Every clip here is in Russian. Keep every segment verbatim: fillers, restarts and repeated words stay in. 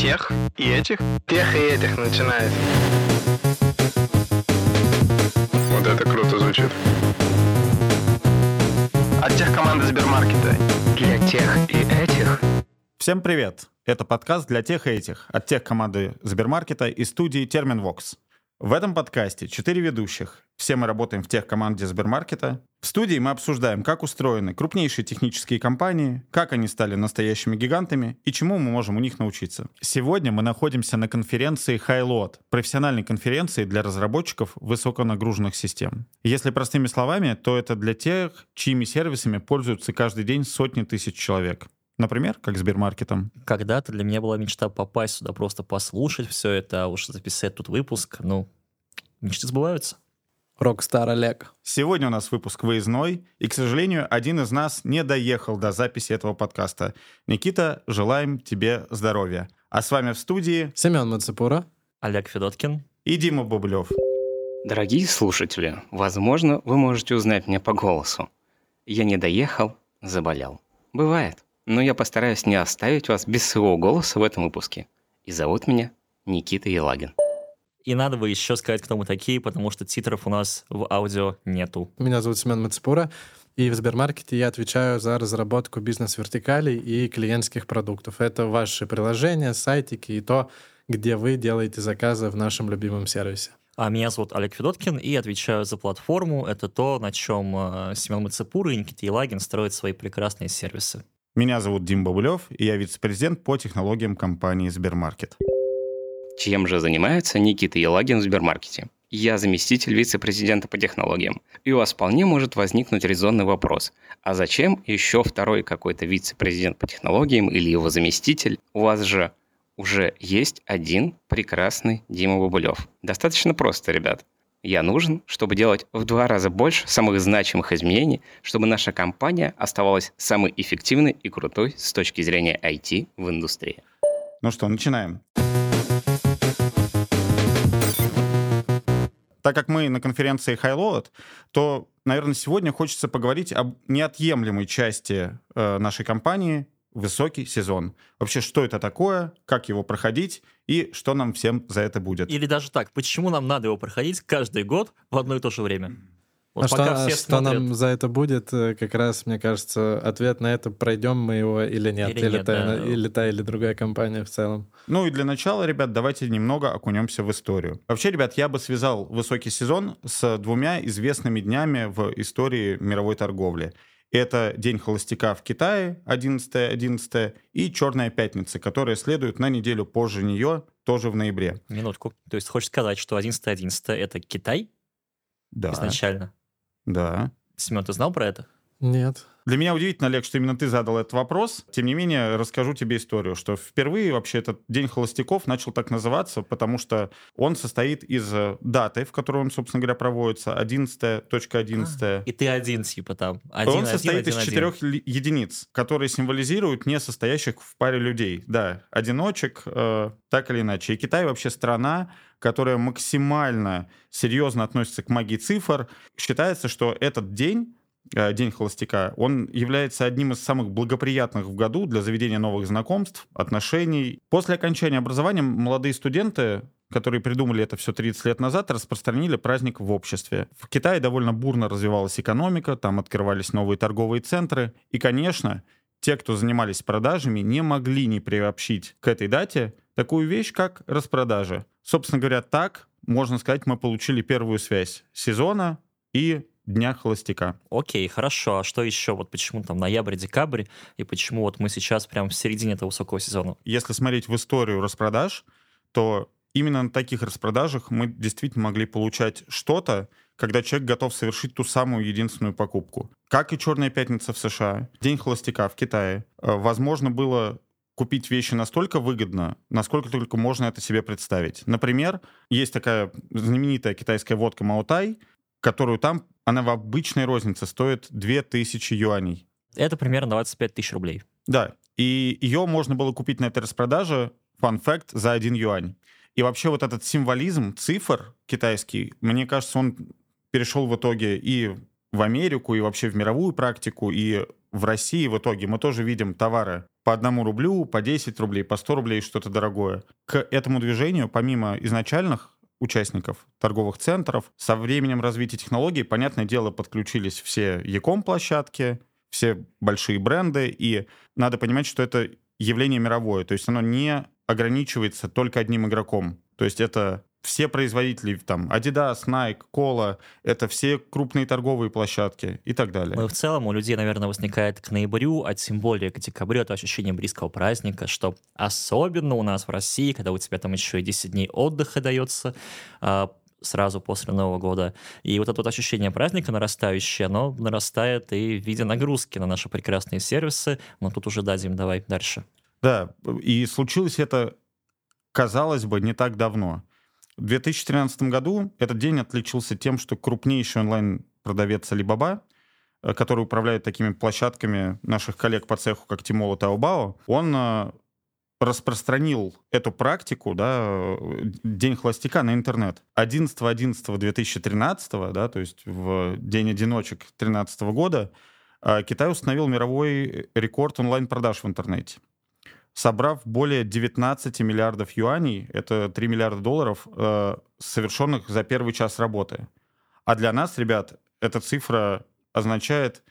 тех и этих, тех и этих начинает. Вот это круто звучит. От тех команды Сбермаркета. Для тех и этих. Всем привет. Это подкаст «Для тех и этих» от тех команды Сбермаркета и студии Терменвокс. В этом подкасте четыре ведущих. Все мы работаем в техкоманде Сбермаркета. В студии мы обсуждаем, как устроены крупнейшие технические компании, как они стали настоящими гигантами и чему мы можем у них научиться. Сегодня мы находимся на конференции Highload, профессиональной конференции для разработчиков высоконагруженных систем. Если простыми словами, то это для тех, чьими сервисами пользуются каждый день сотни тысяч человек. Например, как Сбермаркетом. Когда-то для меня была мечта попасть сюда, просто послушать все это, а уж записать тут выпуск. Ну, мечты сбываются. Рокстар Олег. Сегодня у нас выпуск выездной, и, к сожалению, один из нас не доехал до записи этого подкаста. Никита, желаем тебе здоровья. А с вами в студии Семен Мацепура, Олег Федоткин и Дима Бабулев. Дорогие слушатели, возможно, вы можете узнать меня по голосу. Я не доехал, заболел. Бывает. Но я постараюсь не оставить вас без своего голоса в этом выпуске. И зовут меня Никита Елагин. И надо бы еще сказать, кто мы такие, потому что титров у нас в аудио нету. Меня зовут Семен Мацепура, и в Сбермаркете я отвечаю за разработку бизнес-вертикалей и клиентских продуктов. Это ваши приложения, сайтики и то, где вы делаете заказы в нашем любимом сервисе. А меня зовут Олег Федоткин, и отвечаю за платформу. Это то, на чем Семен Мацепура и Никита Елагин строят свои прекрасные сервисы. Меня зовут Дим Бабулев, и я вице-президент по технологиям компании Сбермаркет. Чем же занимается Никита Елагин в Сбермаркете? Я заместитель вице-президента по технологиям. И у вас вполне может возникнуть резонный вопрос. А зачем еще второй какой-то вице-президент по технологиям или его заместитель? У вас же уже есть один прекрасный Дима Бабулев. Достаточно просто, ребят. Я нужен, чтобы делать в два раза больше самых значимых изменений, чтобы наша компания оставалась самой эффективной и крутой с точки зрения ай ти в индустрии. Ну что, начинаем. Так как мы на конференции Highload, то, наверное, сегодня хочется поговорить об неотъемлемой части э, нашей компании — высокий сезон. Вообще, что это такое, как его проходить — и что нам всем за это будет. Или даже так, почему нам надо его проходить каждый год в одно и то же время? Вот а пока что, все что смотрят... нам за это будет, как раз, мне кажется, ответ на это, пройдем мы его или нет, или, или, нет, та, да. или та или другая компания в целом. Ну и для начала, ребят, давайте немного окунемся в историю. Вообще, ребят, я бы связал высокий сезон с двумя известными днями в истории мировой торговли. Это День холостяка в Китае, одиннадцатое одиннадцатое, и Черная пятница, которая следует на неделю позже нее, тоже в ноябре. Минутку. То есть хочешь сказать, что одиннадцатое одиннадцатое это Китай? Да. Изначально? Да. Семен, ты знал про это? Нет. Для меня удивительно, Олег, что именно ты задал этот вопрос. Тем не менее, расскажу тебе историю, что впервые вообще этот День холостяков начал так называться, потому что он состоит из даты, в которой он, собственно говоря, проводится, одиннадцатое одиннадцатое. И ты один типа там. один, он один, состоит один, из четырех единиц, которые символизируют несостоящих в паре людей. Да, одиночек, э, так или иначе. И Китай вообще страна, которая максимально серьезно относится к магии цифр. Считается, что этот день... День холостяка, он является одним из самых благоприятных в году для заведения новых знакомств, отношений. После окончания образования молодые студенты, которые придумали это все тридцать лет назад, распространили праздник в обществе. В Китае довольно бурно развивалась экономика, там открывались новые торговые центры. И, конечно, те, кто занимались продажами, не могли не приобщить к этой дате такую вещь, как распродажи. Собственно говоря, так, можно сказать, мы получили первую связь сезона и Дня холостяка. Окей, хорошо. А что еще? Вот почему там ноябрь-декабрь, и почему вот мы сейчас прям в середине этого высокого сезона? Если смотреть в историю распродаж, то именно на таких распродажах мы действительно могли получать что-то, когда человек готов совершить ту самую единственную покупку. Как и Черная пятница в США, День холостяка в Китае, возможно было купить вещи настолько выгодно, насколько только можно это себе представить. Например, есть такая знаменитая китайская водка Маотай, которую там, она в обычной рознице стоит две тысячи юаней. Это примерно двадцать пять тысяч рублей. Да, и ее можно было купить на этой распродаже, fun fact, за один юань. И вообще вот этот символизм цифр китайский, мне кажется, он перешел в итоге и в Америку, и вообще в мировую практику, и в России в итоге. Мы тоже видим товары по одному рублю, по десять рублей, по сто рублей, что-то дорогое. К этому движению, помимо изначальных участников торговых центров, со временем развития технологий, понятное дело, подключились все e-com-площадки, все большие бренды, и надо понимать, что это явление мировое, то есть оно не ограничивается только одним игроком. То есть это все производители, там, Adidas, Nike, Cola, это все крупные торговые площадки и так далее. Ну и в целом у людей, наверное, возникает к ноябрю, а тем более к декабрю, это ощущение близкого праздника, что особенно у нас в России, когда у тебя там еще и десять дней отдыха дается сразу после Нового года. И вот это вот ощущение праздника нарастающее, оно нарастает и в виде нагрузки на наши прекрасные сервисы. Но тут уже дадим, давай дальше. Да, и случилось это, казалось бы, не так давно. В две тысячи тринадцатом году этот день отличился тем, что крупнейший онлайн-продавец Alibaba, который управляет такими площадками наших коллег по цеху, как Тимол и Taobao, он распространил эту практику, да, День холостяка на интернет. одиннадцатого одиннадцатого две тысячи тринадцатого, да, то есть в день одиночек две тысячи тринадцатого года, Китай установил мировой рекорд онлайн-продаж в интернете, собрав более девятнадцать миллиардов юаней, это три миллиарда долларов, э, совершенных за первый час работы. А для нас, ребят, эта цифра означает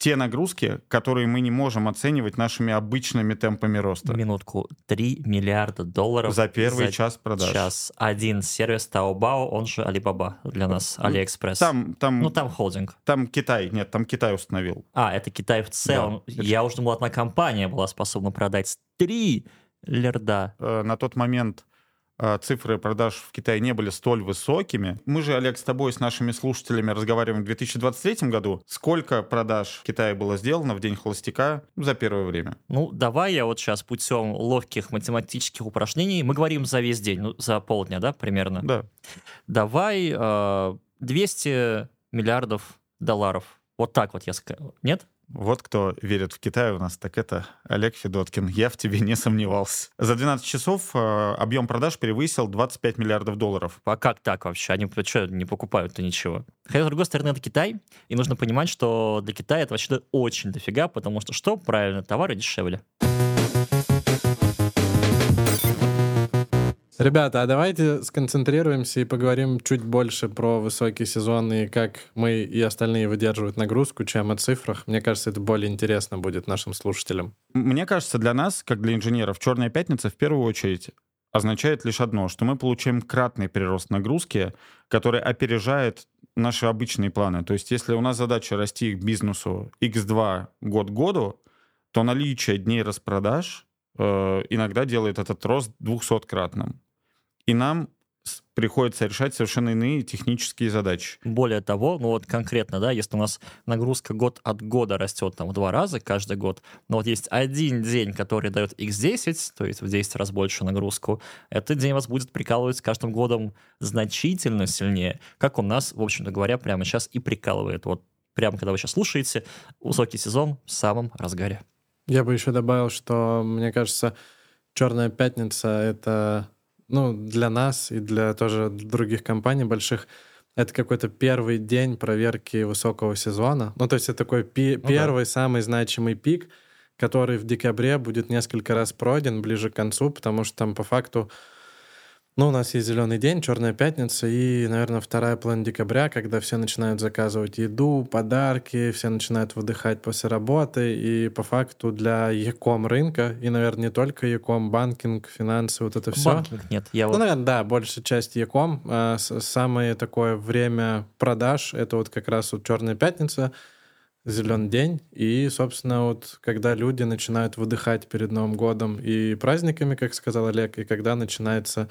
те нагрузки, которые мы не можем оценивать нашими обычными темпами роста. Минутку. три миллиарда долларов за первый за час продаж. Час. Один сервис Taobao, он же Alibaba для нас, Aliexpress. Там, там, ну, там холдинг. Там Китай. Нет, там Китай установил. А, это Китай в целом. Да, Я это... уже думал, одна компания была способна продать три лирда. На тот момент цифры продаж в Китае не были столь высокими. Мы же, Олег, с тобой, с нашими слушателями разговариваем в две тысячи двадцать третьем году. Сколько продаж в Китае было сделано в день холостяка за первое время? Ну, давай я вот сейчас путем ловких математических упражнений, мы говорим за весь день, ну, за полдня, да, примерно? Да. Давай э, двести миллиардов долларов. Вот так вот я скажу. Нет? Вот кто верит в Китай у нас, так это Олег Федоткин. Я в тебе не сомневался. За двенадцать часов э, объем продаж превысил двадцать пять миллиардов долларов. А как так вообще? Они что, не покупают-то ничего? Хотя, с другой стороны, это Китай. И нужно понимать, что для Китая это вообще очень дофига, потому что что? Правильно, товары дешевле. Ребята, а давайте сконцентрируемся и поговорим чуть больше про высокий сезон и как мы и остальные выдерживают нагрузку, чем о цифрах. Мне кажется, это более интересно будет нашим слушателям. Мне кажется, для нас, как для инженеров, «Черная пятница» в первую очередь означает лишь одно, что мы получаем кратный прирост нагрузки, который опережает наши обычные планы. То есть если у нас задача расти к бизнесу икс два год к году, то наличие дней распродаж э, иногда делает этот рост двухсоткратным. И нам приходится решать совершенно иные технические задачи. Более того, ну вот конкретно, да, если у нас нагрузка год от года растет там в два раза каждый год, но вот есть один день, который дает икс десять, то есть в десять раз больше нагрузку, этот день вас будет прикалывать с каждым годом значительно сильнее, как он нас, в общем-то говоря, прямо сейчас и прикалывает. Вот прямо когда вы сейчас слушаете, высокий сезон в самом разгаре. Я бы еще добавил, что, мне кажется, «Черная пятница» — это... ну, для нас и для тоже других компаний больших, это какой-то первый день проверки высокого сезона. Ну, то есть это такой пи- ну, первый, да. самый значимый пик, который в декабре будет несколько раз пройден ближе к концу, потому что там по факту, ну, у нас есть зеленый день, черная пятница и, наверное, вторая половина декабря, когда все начинают заказывать еду, подарки, все начинают выдыхать после работы. И по факту для e-com рынка, и, наверное, не только e-com, банкинг, финансы, вот это все. Банкинг нет. Я ну, вот... наверное, да, большая часть e-com. А самое такое время продаж — это вот как раз вот черная пятница, зеленый день. И, собственно, вот когда люди начинают выдыхать перед Новым годом и праздниками, как сказал Олег, и когда начинается...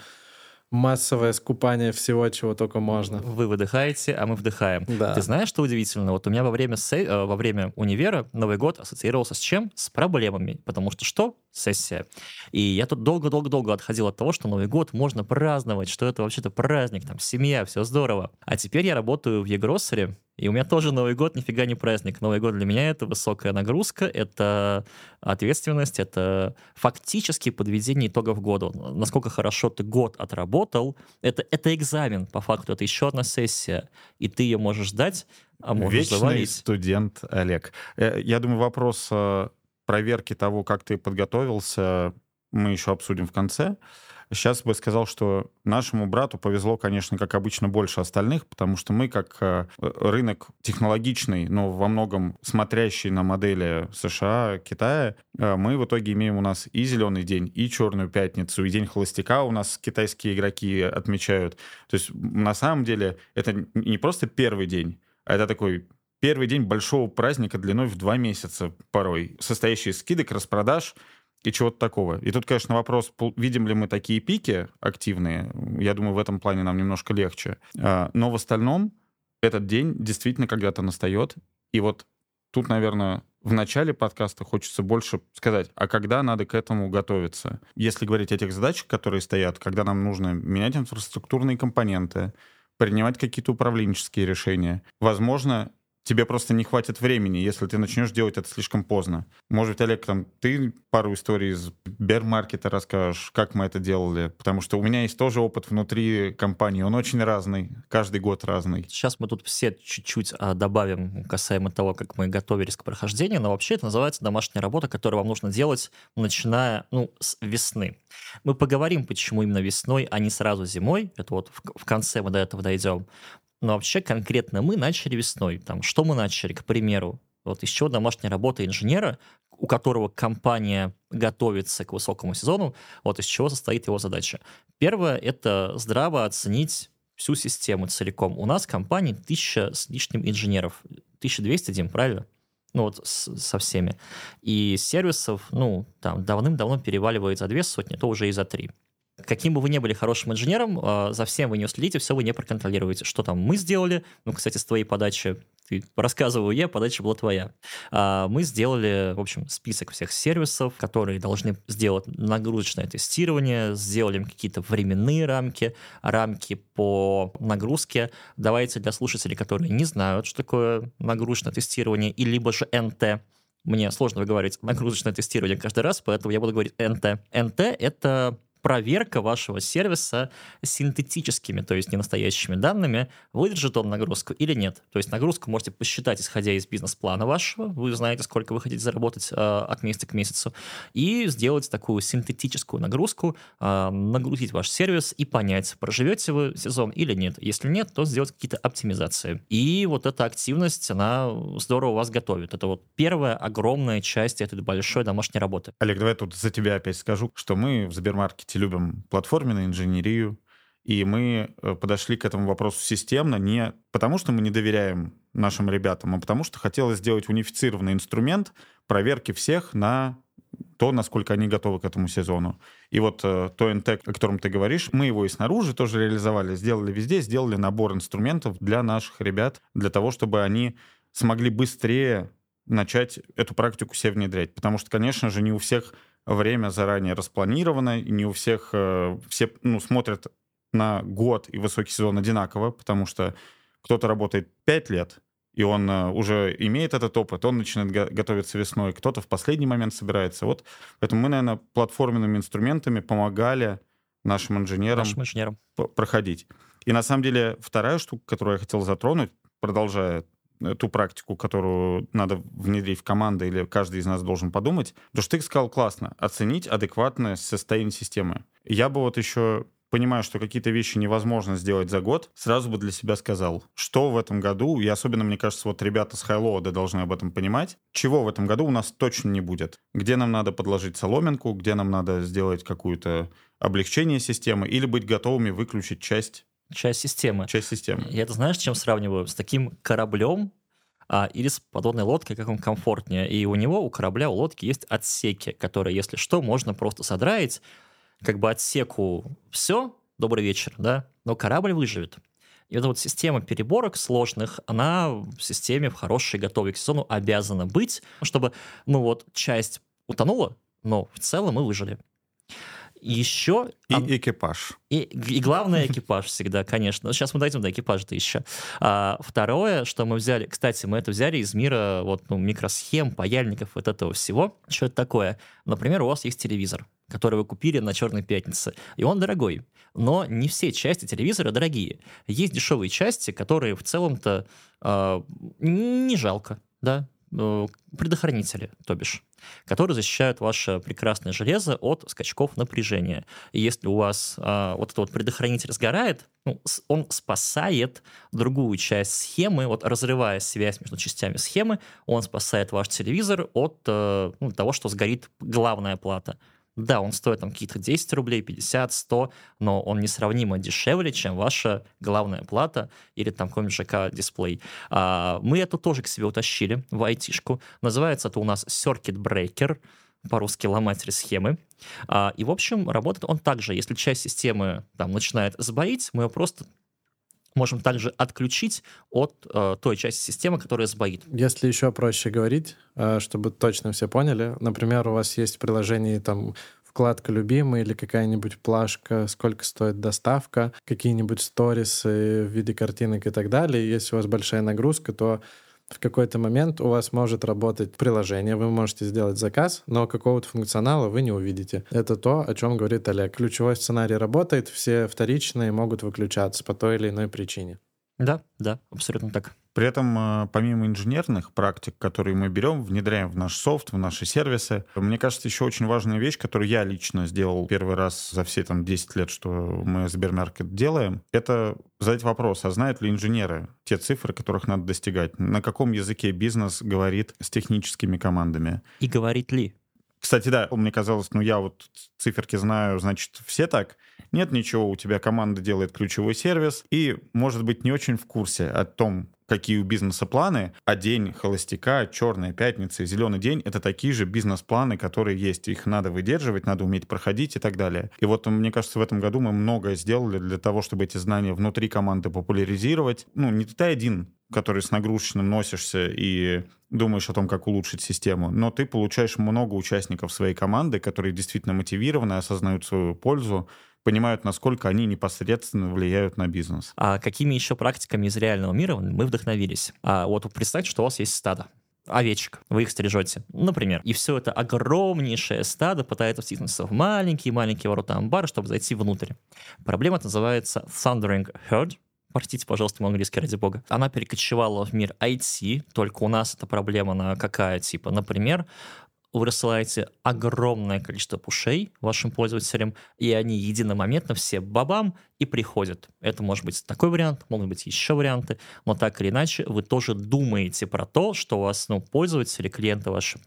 массовое скупание всего, чего только можно. Вы выдыхаете, а мы вдыхаем. Да. Ты знаешь, что удивительно? Вот у меня во время, се... во время универа Новый год ассоциировался с чем? С проблемами. Потому что что? Сессия. И я тут долго-долго-долго отходил от того, что Новый год можно праздновать, что это вообще-то праздник, там, семья, все здорово. А теперь я работаю в e-grocery, и у меня тоже Новый год нифига не праздник. Новый год для меня — это высокая нагрузка, это ответственность, это фактически подведение итогов года. Насколько хорошо ты год отработал, это, это экзамен, по факту, это еще одна сессия, и ты ее можешь сдать, а можешь завалить. Вечный студент, Олег. Я думаю, вопрос... проверки того, как ты подготовился, мы еще обсудим в конце. Сейчас бы сказал, что нашему брату повезло, конечно, как обычно, больше остальных, потому что мы, как рынок технологичный, но во многом смотрящий на модели США, Китая, мы в итоге имеем у нас и «Зеленый день», и «Черную пятницу», и «День холостяка» у нас китайские игроки отмечают. То есть на самом деле это не просто первый день, а это такой... Первый день большого праздника длиной в два месяца порой, состоящий из скидок, распродаж и чего-то такого. И тут, конечно, вопрос, видим ли мы такие пики активные. Я думаю, в этом плане нам немножко легче. Но в остальном этот день действительно когда-то настает. И вот тут, наверное, в начале подкаста хочется больше сказать, а когда надо к этому готовиться. Если говорить о тех задачах, которые стоят, когда нам нужно менять инфраструктурные компоненты, принимать какие-то управленческие решения, возможно... Тебе просто не хватит времени, если ты начнешь делать это слишком поздно. Может быть, Олег, там, ты пару историй из Сбермаркета расскажешь, как мы это делали? Потому что у меня есть тоже опыт внутри компании, он очень разный, каждый год разный. Сейчас мы тут все чуть-чуть а, добавим касаемо того, как мы готовились к прохождению, но вообще это называется домашняя работа, которую вам нужно делать, начиная ну, с весны. Мы поговорим, почему именно весной, а не сразу зимой. Это вот в конце мы до этого дойдем. Но вообще конкретно мы начали весной. Там, что мы начали, к примеру, вот из чего домашняя работа инженера, у которого компания готовится к высокому сезону, вот из чего состоит его задача. Первое – это здраво оценить всю систему целиком. У нас в компании тысяча с лишним инженеров. тысяча двести, Дим, правильно? Ну вот с, со всеми. И сервисов, ну, там, давным-давно переваливает за две сотни, то уже и за три. Каким бы вы ни были хорошим инженером, за всем вы не уследите, все вы не проконтролируете. Что там мы сделали? Ну, кстати, с твоей подачи, ты рассказываю я, подача была твоя. Мы сделали, в общем, список всех сервисов, которые должны сделать нагрузочное тестирование, сделали какие-то временные рамки, рамки по нагрузке. Давайте для слушателей, которые не знают, что такое нагрузочное тестирование, и либо же эн тэ. Мне сложно говорить нагрузочное тестирование каждый раз, поэтому я буду говорить эн тэ. эн тэ — это... проверка вашего сервиса синтетическими, то есть не настоящими данными, выдержит он нагрузку или нет. То есть нагрузку можете посчитать, исходя из бизнес-плана вашего, вы знаете, сколько вы хотите заработать э, от месяца к месяцу, и сделать такую синтетическую нагрузку, э, нагрузить ваш сервис и понять, проживете вы сезон или нет. Если нет, то сделать какие-то оптимизации. И вот эта активность, она здорово вас готовит. Это вот первая огромная часть этой большой домашней работы. Олег, давай я тут за тебя опять скажу, что мы в Сбермаркете любим платформенную инженерию, и мы подошли к этому вопросу системно, не потому что мы не доверяем нашим ребятам, а потому что хотелось сделать унифицированный инструмент проверки всех на то, насколько они готовы к этому сезону. И вот э, то эн тэ, о котором ты говоришь, мы его и снаружи тоже реализовали, сделали везде, сделали набор инструментов для наших ребят, для того, чтобы они смогли быстрее начать эту практику себе внедрять. Потому что, конечно же, не у всех время заранее распланировано, и не у всех э, все ну, смотрят на год и высокий сезон одинаково, потому что кто-то работает пять лет, и он э, уже имеет этот опыт, он начинает го- готовиться весной, кто-то в последний момент собирается. Вот. Поэтому мы, наверное, платформенными инструментами помогали нашим инженерам, нашим инженерам. П- проходить. И на самом деле вторая штука, которую я хотел затронуть, продолжая ту практику, которую надо внедрить в команду, или каждый из нас должен подумать. Потому что ты сказал классно, оценить адекватное состояние системы. Я бы вот еще, понимая, что какие-то вещи невозможно сделать за год, сразу бы для себя сказал, что в этом году, и особенно, мне кажется, вот ребята с Highload должны об этом понимать, чего в этом году у нас точно не будет. Где нам надо подложить соломинку, где нам надо сделать какое-то облегчение системы, или быть готовыми выключить часть Часть системы. Часть системы. Я это, знаешь, чем сравниваю? С таким кораблем а, или с подводной лодкой, как вам комфортнее. И у него, у корабля, у лодки есть отсеки, которые, если что, можно просто содраить. Как бы отсеку все, добрый вечер, да, но корабль выживет. И вот эта вот система переборок сложных, она в системе в хорошей, готовой к сезону обязана быть, чтобы, ну вот, часть утонула, но в целом мы выжили. Еще... И а... экипаж. И, и главное, экипаж всегда, конечно. Сейчас мы дойдем до экипажа-то еще. А, второе, что мы взяли... Кстати, мы это взяли из мира вот, ну, микросхем, паяльников, вот этого всего. Что это такое? Например, у вас есть телевизор, который вы купили на «Черной пятнице». И он дорогой. Но не все части телевизора дорогие. Есть дешевые части, которые в целом-то э, не жалко, да? предохранители, то бишь, которые защищают ваше прекрасное железо от скачков напряжения. И если у вас а, вот этот вот предохранитель сгорает, ну, он спасает другую часть схемы, вот разрывая связь между частями схемы, он спасает ваш телевизор от а, ну, того, что сгорит главная плата. Да, он стоит там какие-то десять рублей, пятьдесят, сто, но он несравнимо дешевле, чем ваша главная плата или там какой-нибудь ЖК-дисплей. А, мы это тоже к себе утащили в айтишку. Называется это у нас circuit breaker, по-русски ломатель схемы. А, и, в общем, работает он так же. Если часть системы там начинает сбоить, мы ее просто можем также отключить от э, той части системы, которая сбоит. Если еще проще говорить, э, чтобы точно все поняли, например, у вас есть в приложении там вкладка «Любимый» или какая-нибудь плашка, сколько стоит доставка, какие-нибудь сторисы в виде картинок и так далее. Если у вас большая нагрузка, то в какой-то момент у вас может работать приложение, вы можете сделать заказ, но какого-то функционала вы не увидите. Это то, о чем говорит Олег. Ключевой сценарий работает, все вторичные могут выключаться по той или иной причине. Да, да, абсолютно так. При этом, помимо инженерных практик, которые мы берем, внедряем в наш софт, в наши сервисы, мне кажется, еще очень важная вещь, которую я лично сделал первый раз за все там, десять лет, что мы Сбермаркет делаем, это задать вопрос, а знают ли инженеры те цифры, которых надо достигать? На каком языке бизнес говорит с техническими командами? И говорит ли? Кстати, да, мне казалось, ну я вот циферки знаю, значит, все так. Нет, ничего, у тебя команда делает ключевой сервис и, может быть, не очень в курсе о том, какие у бизнеса планы, а день холостяка, черная пятница, зеленый день — это такие же бизнес-планы, которые есть. Их надо выдерживать, надо уметь проходить и так далее. И вот, мне кажется, в этом году мы многое сделали для того, чтобы эти знания внутри команды популяризировать. Ну, не ты один, который с нагрузочным носишься и думаешь о том, как улучшить систему, но ты получаешь много участников своей команды, которые действительно мотивированы, осознают свою пользу, понимают, насколько они непосредственно влияют на бизнес. А какими еще практиками из реального мира мы вдохновились? А вот представьте, что у вас есть стадо овечек, вы их стрижете, например. И все это огромнейшее стадо пытается втиснуться в маленькие-маленькие ворота амбара, чтобы зайти внутрь. Проблема называется «thundering herd». Простите, пожалуйста, мой английский, ради бога. Она перекочевала в мир ай ти, только у нас эта проблема на какая? Типа, например, вы рассылаете огромное количество пушей вашим пользователям, и они единомоментно все бабам и приходят. Это может быть такой вариант, могут быть еще варианты, но так или иначе вы тоже думаете про то, что у вас, ну, пользователи, клиенты ваши,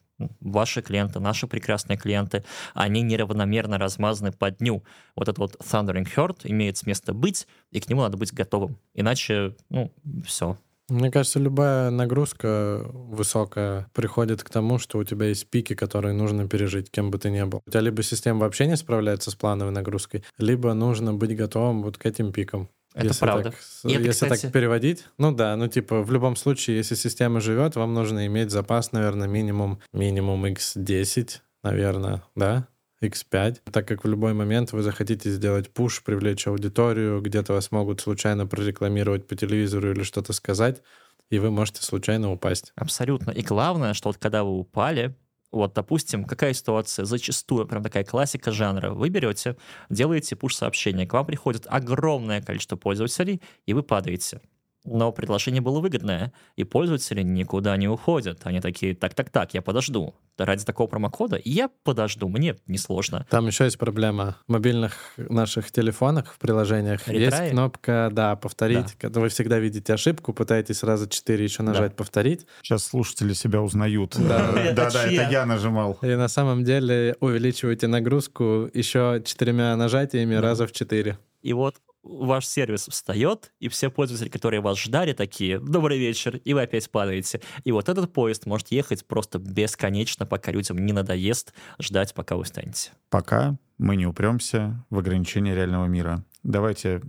ваши клиенты, наши прекрасные клиенты, они неравномерно размазаны по дню. Вот этот вот thundering herd имеет место быть, и к нему надо быть готовым. Иначе, ну, все. Мне кажется, любая нагрузка высокая приходит к тому, что у тебя есть пики, которые нужно пережить, кем бы ты ни был. У тебя либо система вообще не справляется с плановой нагрузкой, либо нужно быть готовым вот к этим пикам. Это если правда. Так, это, если кстати... так переводить, ну да, ну типа в любом случае, если система живет, вам нужно иметь запас, наверное, минимум, минимум икс десять, наверное, да? икс пять, так как в любой момент вы захотите сделать пуш, привлечь аудиторию, где-то вас могут случайно прорекламировать по телевизору или что-то сказать, и вы можете случайно упасть. Абсолютно. И главное, что вот когда вы упали, вот, допустим, какая ситуация, зачастую, прям такая классика жанра, вы берете, делаете пуш-сообщение, к вам приходит огромное количество пользователей, и вы падаете. Но предложение было выгодное, и пользователи никуда не уходят. Они такие, так-так-так, я подожду. Ради такого промокода я подожду, мне несложно. Там еще есть проблема. В мобильных наших телефонах, в приложениях Ретрай. Есть кнопка «Да, повторить». Да. Вы всегда видите ошибку, пытаетесь раза четыре еще нажать да. «Повторить». Сейчас слушатели себя узнают. Да-да, это я нажимал. И на самом деле увеличиваете нагрузку еще четырьмя нажатиями раза в четыре. И вот ваш сервис встает, и все пользователи, которые вас ждали, такие «Добрый вечер», и вы опять падаете. И вот этот поезд может ехать просто бесконечно, пока людям не надоест ждать, пока вы встанете. Пока мы не упремся в ограничения реального мира. Давайте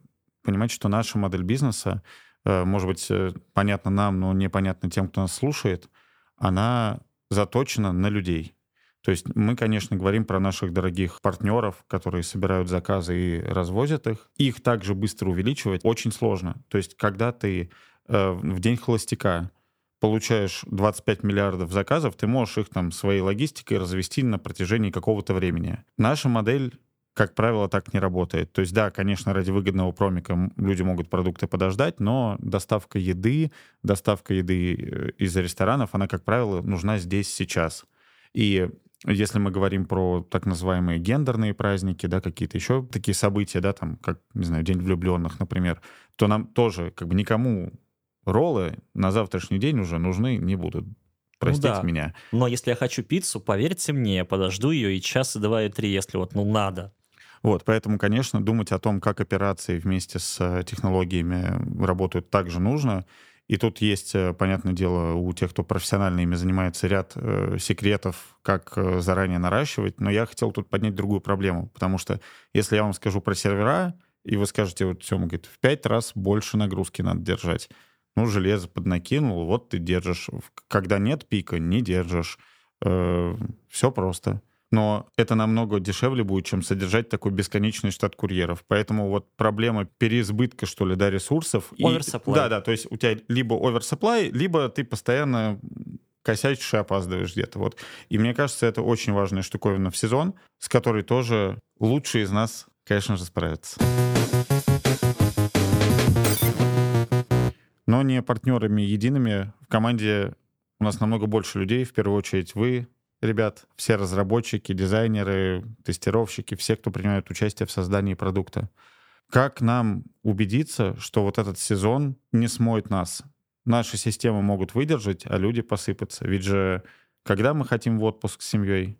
понимать, что наша модель бизнеса, может быть, понятна нам, но непонятна тем, кто нас слушает, она заточена на людей. То есть мы, конечно, говорим про наших дорогих партнеров, которые собирают заказы и развозят их. Их также быстро увеличивать очень сложно. То есть когда ты э, в день холостяка получаешь двадцать пять миллиардов заказов, ты можешь их там своей логистикой развести на протяжении какого-то времени. Наша модель как правило, так не работает. То есть, да, конечно, ради выгодного промика люди могут продукты подождать, но доставка еды, доставка еды из ресторанов, она, как правило, нужна здесь сейчас. И если мы говорим про так называемые гендерные праздники, да, какие-то еще такие события, да, там, как, не знаю, День влюбленных, например, то нам тоже, как бы, никому роллы на завтрашний день уже нужны не будут. Простите ну да. меня. Но если я хочу пиццу, поверьте мне, я подожду ее и час, и два, и три, если вот, ну, надо. Вот, поэтому, конечно, думать о том, как операции вместе с технологиями работают, также нужно. И тут есть, понятное дело, у тех, кто профессионально ими занимается, ряд э, секретов, как э, заранее наращивать. Но я хотел тут поднять другую проблему, потому что если я вам скажу про сервера, и вы скажете, вот Сёма говорит, в пять раз больше нагрузки надо держать. Ну, железо поднакинул, вот ты держишь. Когда нет пика, не держишь. Э, все просто. Но это намного дешевле будет, чем содержать такой бесконечный штат курьеров. Поэтому вот проблема переизбытка, что ли, да, ресурсов. Оверсапплай. Да, да, то есть у тебя либо оверсапплай, либо ты постоянно косячишь и опаздываешь где-то. Вот. И мне кажется, это очень важная штуковина в сезон, с которой тоже лучшие из нас, конечно же, справятся. Но не партнерами едиными. В команде у нас намного больше людей. В первую очередь вы... Ребят, все разработчики, дизайнеры, тестировщики, все, кто принимает участие в создании продукта. Как нам убедиться, что вот этот сезон не смоет нас? Наши системы могут выдержать, а люди посыпаться. Ведь же когда мы хотим в отпуск с семьей?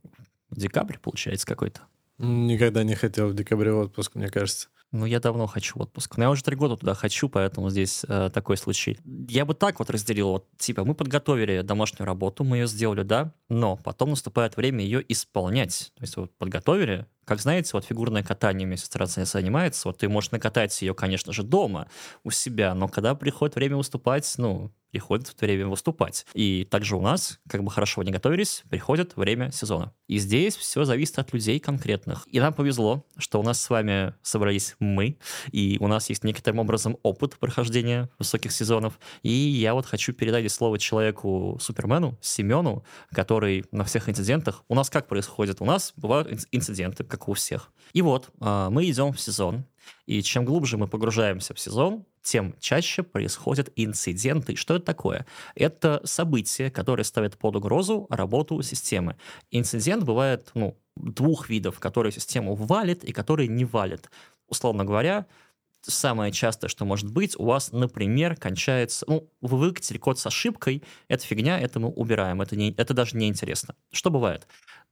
В декабре, получается, какой-то. Никогда не хотел в декабре в отпуск, мне кажется. Ну, я давно хочу в отпуск. Но я уже три года туда хочу, поэтому здесь э, такой случай. Я бы так вот разделил. Вот, типа, мы подготовили домашнюю работу, мы ее сделали, да, но потом наступает время ее исполнять. То есть вот подготовили, как знаете, вот фигурное катание мне сестра занимается, вот ты можешь накатать ее, конечно же, дома у себя, но когда приходит время выступать, ну, приходит время выступать. И также у нас, как бы хорошо не готовились, приходит время сезона. И здесь все зависит от людей конкретных. И нам повезло, что у нас с вами собрались мы, и у нас есть некоторым образом опыт прохождения высоких сезонов. И я вот хочу передать слово человеку Супермену, Семену, который на всех инцидентах... У нас как происходит? У нас бывают инциденты, как у всех. И вот, мы идем в сезон. И чем глубже мы погружаемся в сезон, тем чаще происходят инциденты. Что это такое? Это события, которые ставят под угрозу работу системы. Инцидент бывает, ну, двух видов, которые систему валит и которые не валит. Условно говоря, самое частое, что может быть, у вас, например, кончается... Ну, вы выкатили код с ошибкой, это фигня, это мы убираем, это, не, это даже неинтересно. Что бывает?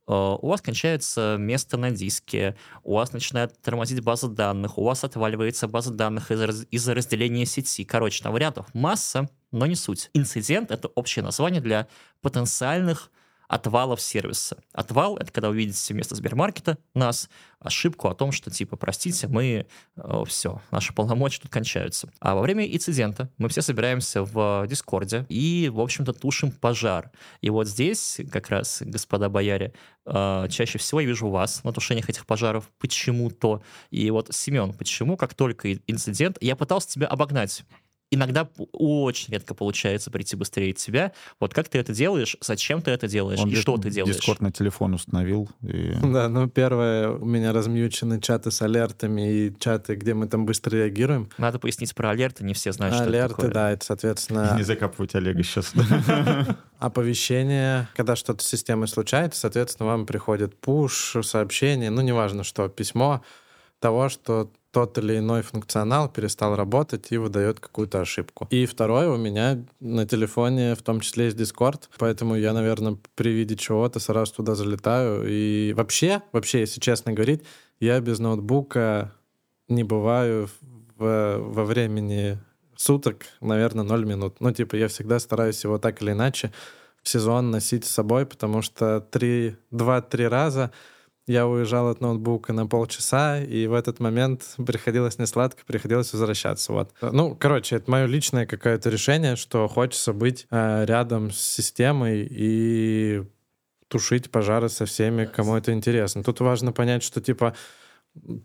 У вас кончается место на диске, у вас начинает тормозить база данных, у вас отваливается база данных из- из-за разделения сети. Короче, там вариантов масса, но не суть. Инцидент — это общее название для потенциальных отвалов сервиса. Отвал — это когда вы видите вместо Сбермаркета нас ошибку о том, что типа, простите, мы... Э, все, наши полномочия тут кончаются. А во время инцидента мы все собираемся в Дискорде и, в общем-то, тушим пожар. И вот здесь, как раз, господа бояре, э, чаще всего я вижу вас на тушениях этих пожаров почему-то. И вот, Семен, почему, как только инцидент... Я пытался тебя обогнать. Иногда очень редко получается прийти быстрее тебя. Вот как ты это делаешь, зачем ты это делаешь, он и что ты делаешь? Discord на телефон установил. И... Да, ну первое, у меня размьючены чаты с алертами и чаты, где мы там быстро реагируем. Надо пояснить про алерты, не все знают, алерты, что это такое. Да, это, соответственно... Не закапывать Олега сейчас. Оповещение, когда что-то с системой случается, соответственно, вам приходит пуш, сообщение, ну неважно что, письмо того, что... тот или иной функционал перестал работать и выдает какую-то ошибку. И второе, у меня на телефоне, в том числе, есть Discord, поэтому я, наверное, при виде чего-то сразу туда залетаю. И вообще, вообще, если честно говорить, я без ноутбука не бываю в, во времени суток, наверное, ноль минут. Ну, типа, я всегда стараюсь его так или иначе в сезон носить с собой, потому что два-три раза... Я уезжал от ноутбука на полчаса, и в этот момент приходилось несладко, приходилось возвращаться. Вот. Ну, короче, это мое личное какое-то решение, что хочется быть э, рядом с системой и тушить пожары со всеми, кому это интересно. Тут важно понять, что типа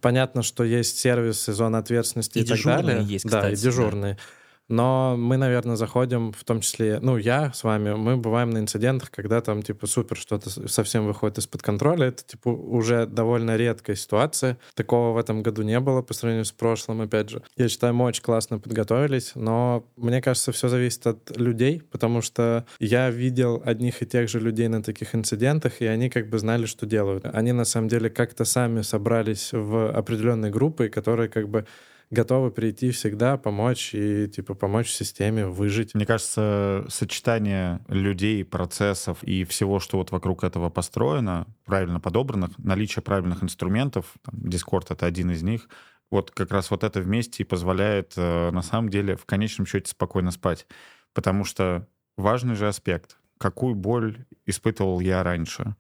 понятно, что есть сервисы, зона ответственности и, и так далее. Есть, кстати, да, и дежурные. Да. Но мы, наверное, заходим, в том числе, ну, я с вами, мы бываем на инцидентах, когда там, типа, супер, что-то совсем выходит из-под контроля. Это, типа, уже довольно редкая ситуация. Такого в этом году не было по сравнению с прошлым, опять же. Я считаю, мы очень классно подготовились, но, мне кажется, все зависит от людей, потому что я видел одних и тех же людей на таких инцидентах, и они как бы знали, что делают. Они, на самом деле, как-то сами собрались в определенные группы, которые как бы готовы прийти всегда, помочь и, типа, помочь системе выжить. Мне кажется, сочетание людей, процессов и всего, что вот вокруг этого построено, правильно подобранных, наличие правильных инструментов, там, Discord — это один из них, вот как раз вот это вместе и позволяет, на самом деле, в конечном счете спокойно спать. Потому что важный же аспект, какую боль испытывал я раньше,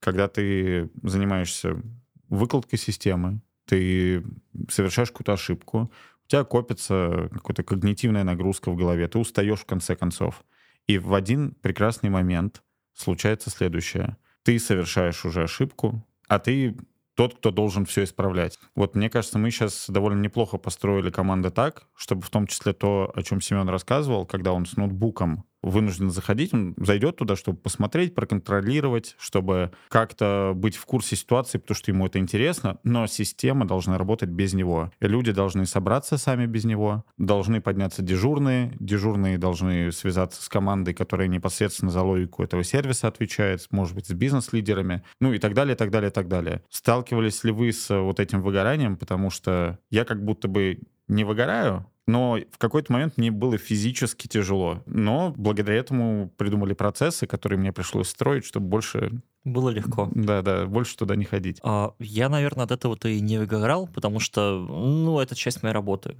когда ты занимаешься выкладкой системы, ты совершаешь какую-то ошибку, у тебя копится какая-то когнитивная нагрузка в голове, ты устаешь в конце концов. И в один прекрасный момент случается следующее. Ты совершаешь уже ошибку, а ты тот, кто должен все исправлять. Вот мне кажется, мы сейчас довольно неплохо построили команды так, чтобы в том числе то, о чем Семен рассказывал, когда он с ноутбуком вынужден заходить, он зайдет туда, чтобы посмотреть, проконтролировать, чтобы как-то быть в курсе ситуации, потому что ему это интересно, но система должна работать без него. И люди должны собраться сами без него, должны подняться дежурные, дежурные должны связаться с командой, которая непосредственно за логику этого сервиса отвечает, может быть, с бизнес-лидерами, ну и так далее, так далее, так далее. Сталкивались ли вы с вот этим выгоранием? Потому что я как будто бы не выгораю, но в какой-то момент мне было физически тяжело. Но благодаря этому придумали процессы, которые мне пришлось строить, чтобы больше... Было легко. Да-да, больше туда не ходить. А, я, наверное, от этого-то и не выгорал, потому что, ну, это часть моей работы.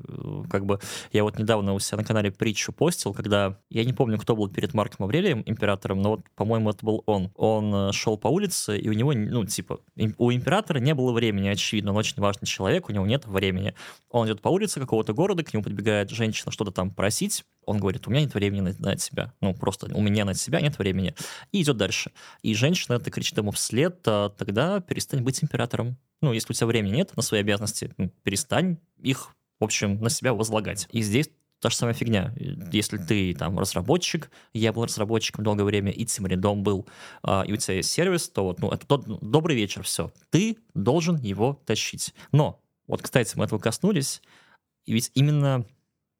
Как бы я вот недавно у себя на канале притчу постил, когда, я не помню, кто был перед Марком Аврелием, императором, но вот, по-моему, это был он. Он шел по улице, и у него, ну, типа, у императора не было времени, очевидно. Он очень важный человек, у него нет времени. Он идет по улице какого-то города, к нему подбегает женщина что-то там просить. Он говорит, у меня нет времени на, на тебя. Ну, просто у меня на тебя нет времени. И идет дальше. И женщина это кричит ему вслед, а тогда перестань быть императором. Ну, если у тебя времени нет на свои обязанности, ну, перестань их, в общем, на себя возлагать. И здесь та же самая фигня. Если ты там разработчик, я был разработчиком долгое время, и тем рядом был, а, и у тебя есть сервис, то вот, ну, это тот, добрый вечер, все. Ты должен его тащить. Но, вот, кстати, мы этого коснулись, и ведь именно...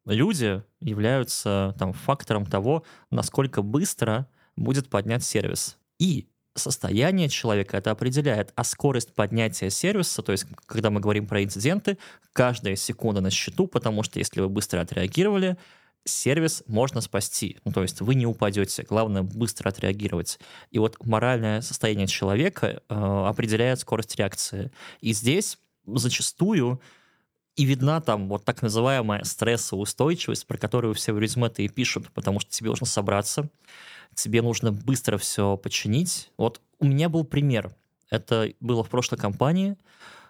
люди являются там фактором того, насколько быстро будет поднят сервис. И состояние человека это определяет, а скорость поднятия сервиса, то есть когда мы говорим про инциденты, каждая секунда на счету, потому что если вы быстро отреагировали, сервис можно спасти. Ну, то есть вы не упадете, главное быстро отреагировать. И вот моральное состояние человека э, определяет скорость реакции. И здесь зачастую... И видна там вот так называемая стрессоустойчивость, про которую все в резюме-то и пишут, потому что тебе нужно собраться, тебе нужно быстро все починить. Вот у меня был пример. Это было в прошлой компании.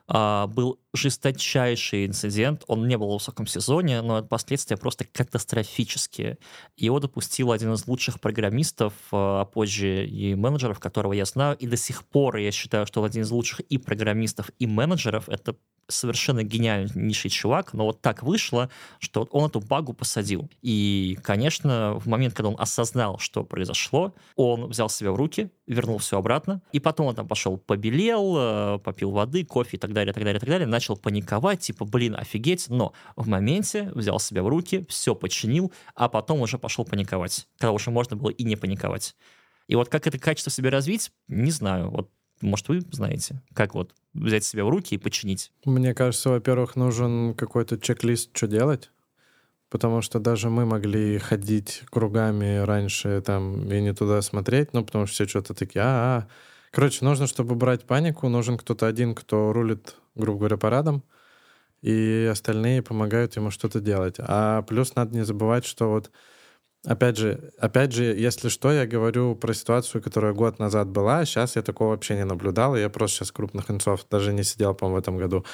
А, был жесточайший инцидент. Он не был в высоком сезоне, но последствия просто катастрофические. Его допустил один из лучших программистов, а позже и менеджеров, которого я знаю. И до сих пор я считаю, что он один из лучших и программистов, и менеджеров. Это совершенно гениальнейший чувак, но вот так вышло, что он эту багу посадил. И, конечно, в момент, когда он осознал, что произошло, он взял себя в руки, вернул все обратно, и потом он там пошел побелел, попил воды, кофе и так далее, так далее, так далее, начал паниковать, типа, блин, офигеть, но в моменте взял себя в руки, все починил, а потом уже пошел паниковать, когда уже можно было и не паниковать. И вот как это качество в себе развить, не знаю, вот может, вы знаете, как вот взять себя в руки и починить? Мне кажется, во-первых, нужен какой-то чек-лист, что делать, потому что даже мы могли ходить кругами раньше там и не туда смотреть, ну, потому что все что-то такие, а-а-а. Короче, нужно, чтобы брать панику, нужен кто-то один, кто рулит, грубо говоря, парадом, и остальные помогают ему что-то делать. А плюс надо не забывать, что вот Опять же, опять же, если что, я говорю про ситуацию, которая год назад была, сейчас я такого вообще не наблюдал, я просто сейчас крупных инцов даже не сидел, по-моему, в этом году.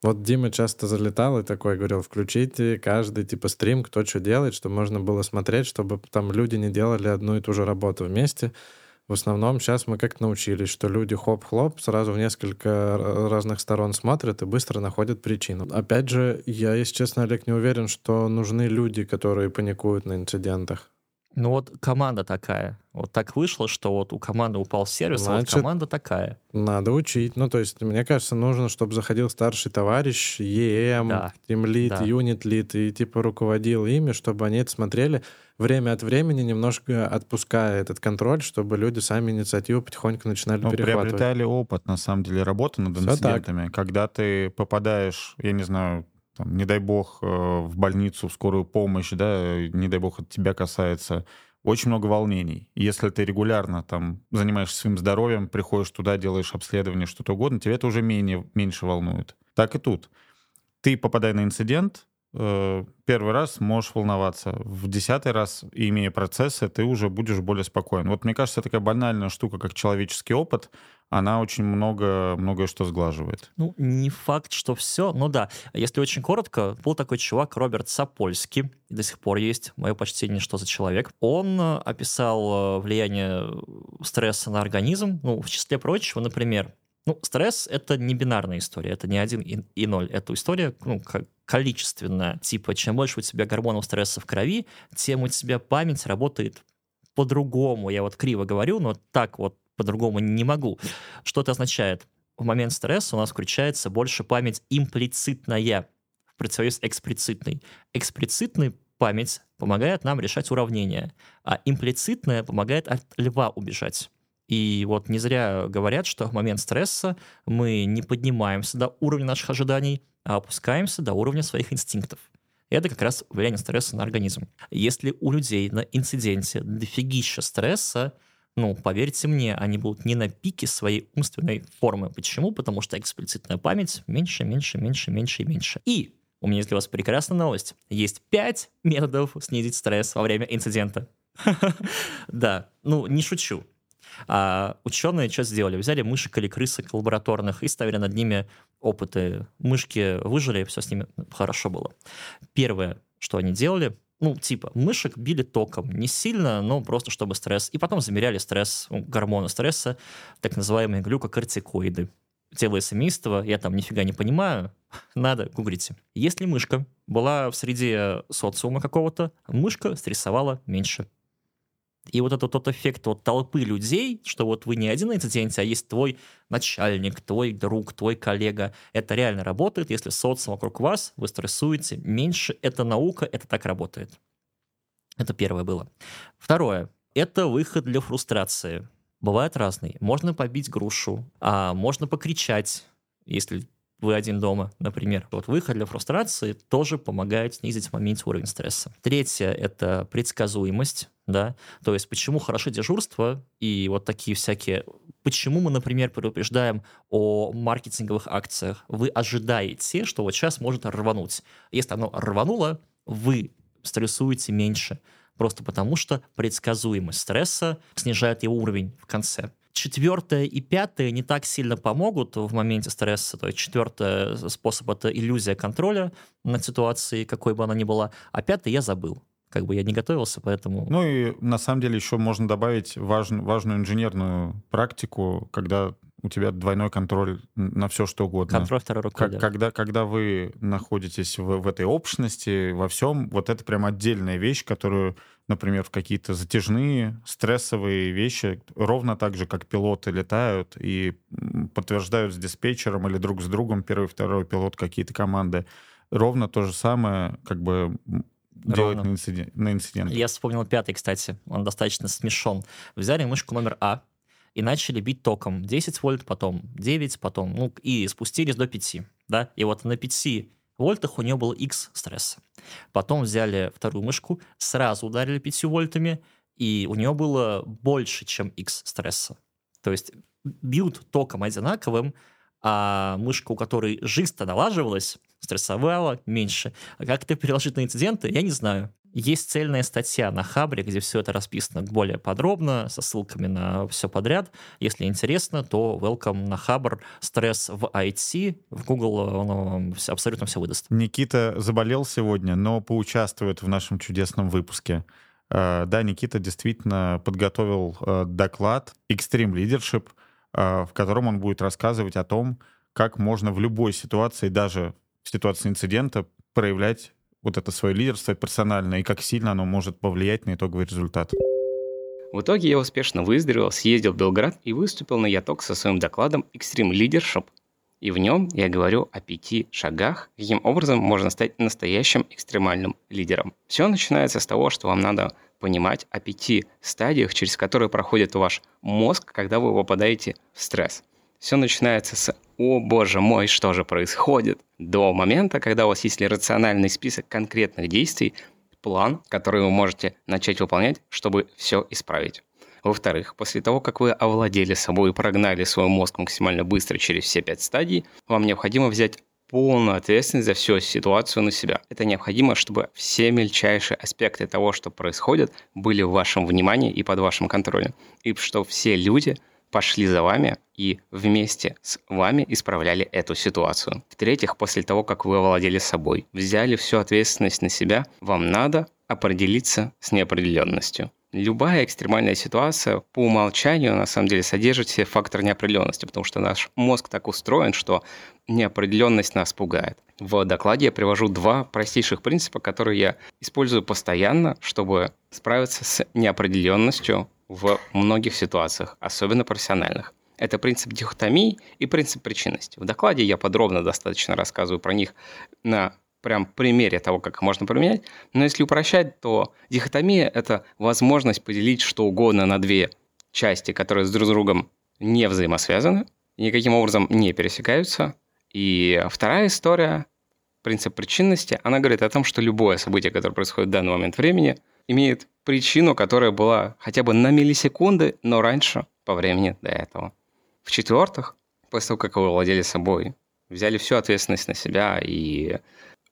Вот Дима часто залетал и такой говорил, включите каждый типа стрим, кто что делает, чтобы можно было смотреть, чтобы там люди не делали одну и ту же работу вместе. В основном сейчас мы как-то научились, что люди хоп-хлоп сразу в несколько разных сторон смотрят и быстро находят причину. Опять же, я, если честно, Олег, не уверен, что нужны люди, которые паникуют на инцидентах. Ну вот команда такая. Вот так вышло, что вот у команды упал сервис, значит, а вот команда такая. Надо учить. Ну, то есть, мне кажется, нужно, чтобы заходил старший товарищ, и эм, да. тимлид, да. юнитлид, и типа руководил ими, чтобы они это смотрели. Время от времени немножко отпуская этот контроль, чтобы люди сами инициативу потихоньку начинали ну, перехватывать. Приобретали опыт, на самом деле, работы над инцидентами. Когда ты попадаешь, я не знаю... Там, не дай бог, в больницу, в скорую помощь, да, не дай бог, это тебя касается. Очень много волнений. Если ты регулярно там, занимаешься своим здоровьем, приходишь туда, делаешь обследование, что-то угодно, тебя это уже менее, меньше волнует. Так и тут. Ты, попадая на инцидент, первый раз можешь волноваться. В десятый раз, имея процессы, ты уже будешь более спокоен. Вот мне кажется, такая банальная штука, как человеческий опыт, она очень много, многое что сглаживает. Ну, не факт, что все. Ну да, если очень коротко, был такой чувак Роберт Сапольский, и до сих пор есть, мое почтение, что за человек. Он описал влияние стресса на организм, ну, в числе прочего, например. Ну, стресс — это не бинарная история, это не один и ноль. Это история, ну, количественная. Типа, чем больше у тебя гормонов стресса в крови, тем у тебя память работает по-другому. Я вот криво говорю, но так вот по-другому не могу. Что это означает? В момент стресса у нас включается больше память имплицитная, в противовес эксплицитной. Эксплицитная память помогает нам решать уравнения, а имплицитная помогает от льва убежать. И вот не зря говорят, что в момент стресса мы не поднимаемся до уровня наших ожиданий, а опускаемся до уровня своих инстинктов. Это как раз влияние стресса на организм. Если у людей на инциденте дофигища стресса, ну, поверьте мне, они будут не на пике своей умственной формы. Почему? Потому что эксплицитная память меньше, меньше, меньше, меньше и меньше. И у меня есть для вас прекрасная новость. Есть пять методов снизить стресс во время инцидента. Да, ну, не шучу. А ученые что сделали? Взяли мышек или крысок лабораторных и ставили над ними опыты. Мышки выжили, все с ними хорошо было. Первое, что они делали... Ну, типа, мышек били током. Не сильно, но просто чтобы стресс. И потом замеряли стресс, гормоны стресса, так называемые глюкокортикоиды. Делая семейство, я там нифига не понимаю, надо, гуглите. Если мышка была в среде социума какого-то, мышка стрессовала меньше. И вот этот тот эффект вот толпы людей, что вот вы не один на инциденте, а есть твой начальник, твой друг, твой коллега. Это реально работает. Если социум вокруг вас, вы стрессуете меньше. Это наука, это так работает. Это первое было. Второе. Это выход для фрустрации. Бывают разные. Можно побить грушу, а можно покричать, если вы один дома, например. Вот выход для фрустрации тоже помогает снизить в моменте уровень стресса. Третье – это предсказуемость, да, то есть почему хороши дежурства и вот такие всякие... Почему мы, например, предупреждаем о маркетинговых акциях? Вы ожидаете, что вот сейчас может рвануть. Если оно рвануло, вы стрессуете меньше, просто потому что предсказуемость стресса снижает его уровень в конце. Четвертое и пятое не так сильно помогут в моменте стресса. То есть четвертый способ – это иллюзия контроля над ситуацией, какой бы она ни была. А пятый я забыл. Как бы я не готовился, поэтому... Ну и на самом деле еще можно добавить важ, важную инженерную практику, когда у тебя двойной контроль на все, что угодно. Контроль второй рукой, как, да. Когда, когда вы находитесь в, в этой общности, во всем, вот это прям отдельная вещь, которую, например, в какие-то затяжные, стрессовые вещи, ровно так же, как пилоты летают и подтверждают с диспетчером или друг с другом, первый, второй пилот, какие-то команды, ровно то же самое, как бы... Делать на инцидент, на инцидент. Я вспомнил пятый, кстати. Он достаточно смешон. Взяли мышку номер А и начали бить током. десять вольт, потом девять, потом... Ну, и спустились до пяти. Да? И вот на пяти вольтах у нее был X стресса. Потом взяли вторую мышку, сразу ударили пятью вольтами, и у нее было больше, чем X стресса. То есть бьют током одинаковым, а мышка, у которой жизнь-то налаживалась, стрессовала меньше. А как это переложить на инциденты, я не знаю. Есть цельная статья на Хабре, где все это расписано более подробно, со ссылками на все подряд. Если интересно, то welcome на Habr. Стресс в ай ти, в Google он вам абсолютно все выдаст. Никита заболел сегодня, но поучаствует в нашем чудесном выпуске. Да, Никита действительно подготовил доклад «Extreme Leadership», в котором он будет рассказывать о том, как можно в любой ситуации, даже в ситуации инцидента, проявлять вот это свое лидерство персональное и как сильно оно может повлиять на итоговый результат. В итоге я успешно выздоровел, съездил в Белград и выступил на YaTalks со своим докладом «Extreme Leadership». И в нем я говорю о пяти шагах, каким образом можно стать настоящим экстремальным лидером. Все начинается с того, что вам надо понимать о пяти стадиях, через которые проходит ваш мозг, когда вы попадаете в стресс. Все начинается с «О, боже мой, что же происходит?» до момента, когда у вас есть рациональный список конкретных действий, план, который вы можете начать выполнять, чтобы все исправить. Во-вторых, после того, как вы овладели собой и прогнали свой мозг максимально быстро через все пять стадий, вам необходимо взять полную ответственность за всю ситуацию на себя. Это необходимо, чтобы все мельчайшие аспекты того, что происходит, были в вашем внимании и под вашим контролем, и что все люди пошли за вами и вместе с вами исправляли эту ситуацию. В-третьих, после того, как вы овладели собой, взяли всю ответственность на себя, вам надо определиться с неопределенностью. Любая экстремальная ситуация по умолчанию на самом деле содержит в себе фактор неопределенности, потому что наш мозг так устроен, что неопределенность нас пугает. В докладе я привожу два простейших принципа, которые я использую постоянно, чтобы справиться с неопределенностью в многих ситуациях, особенно профессиональных. Это принцип дихотомии и принцип причинности. В докладе я подробно достаточно рассказываю про них на прям примере того, как их можно применять. Но если упрощать, то дихотомия – это возможность поделить что угодно на две части, которые с друг с другом не взаимосвязаны, никаким образом не пересекаются. И вторая история, принцип причинности, она говорит о том, что любое событие, которое происходит в данный момент времени, имеет причину, которая была хотя бы на миллисекунды, но раньше по времени до этого. В-четвертых, после того, как вы владели собой, взяли всю ответственность на себя и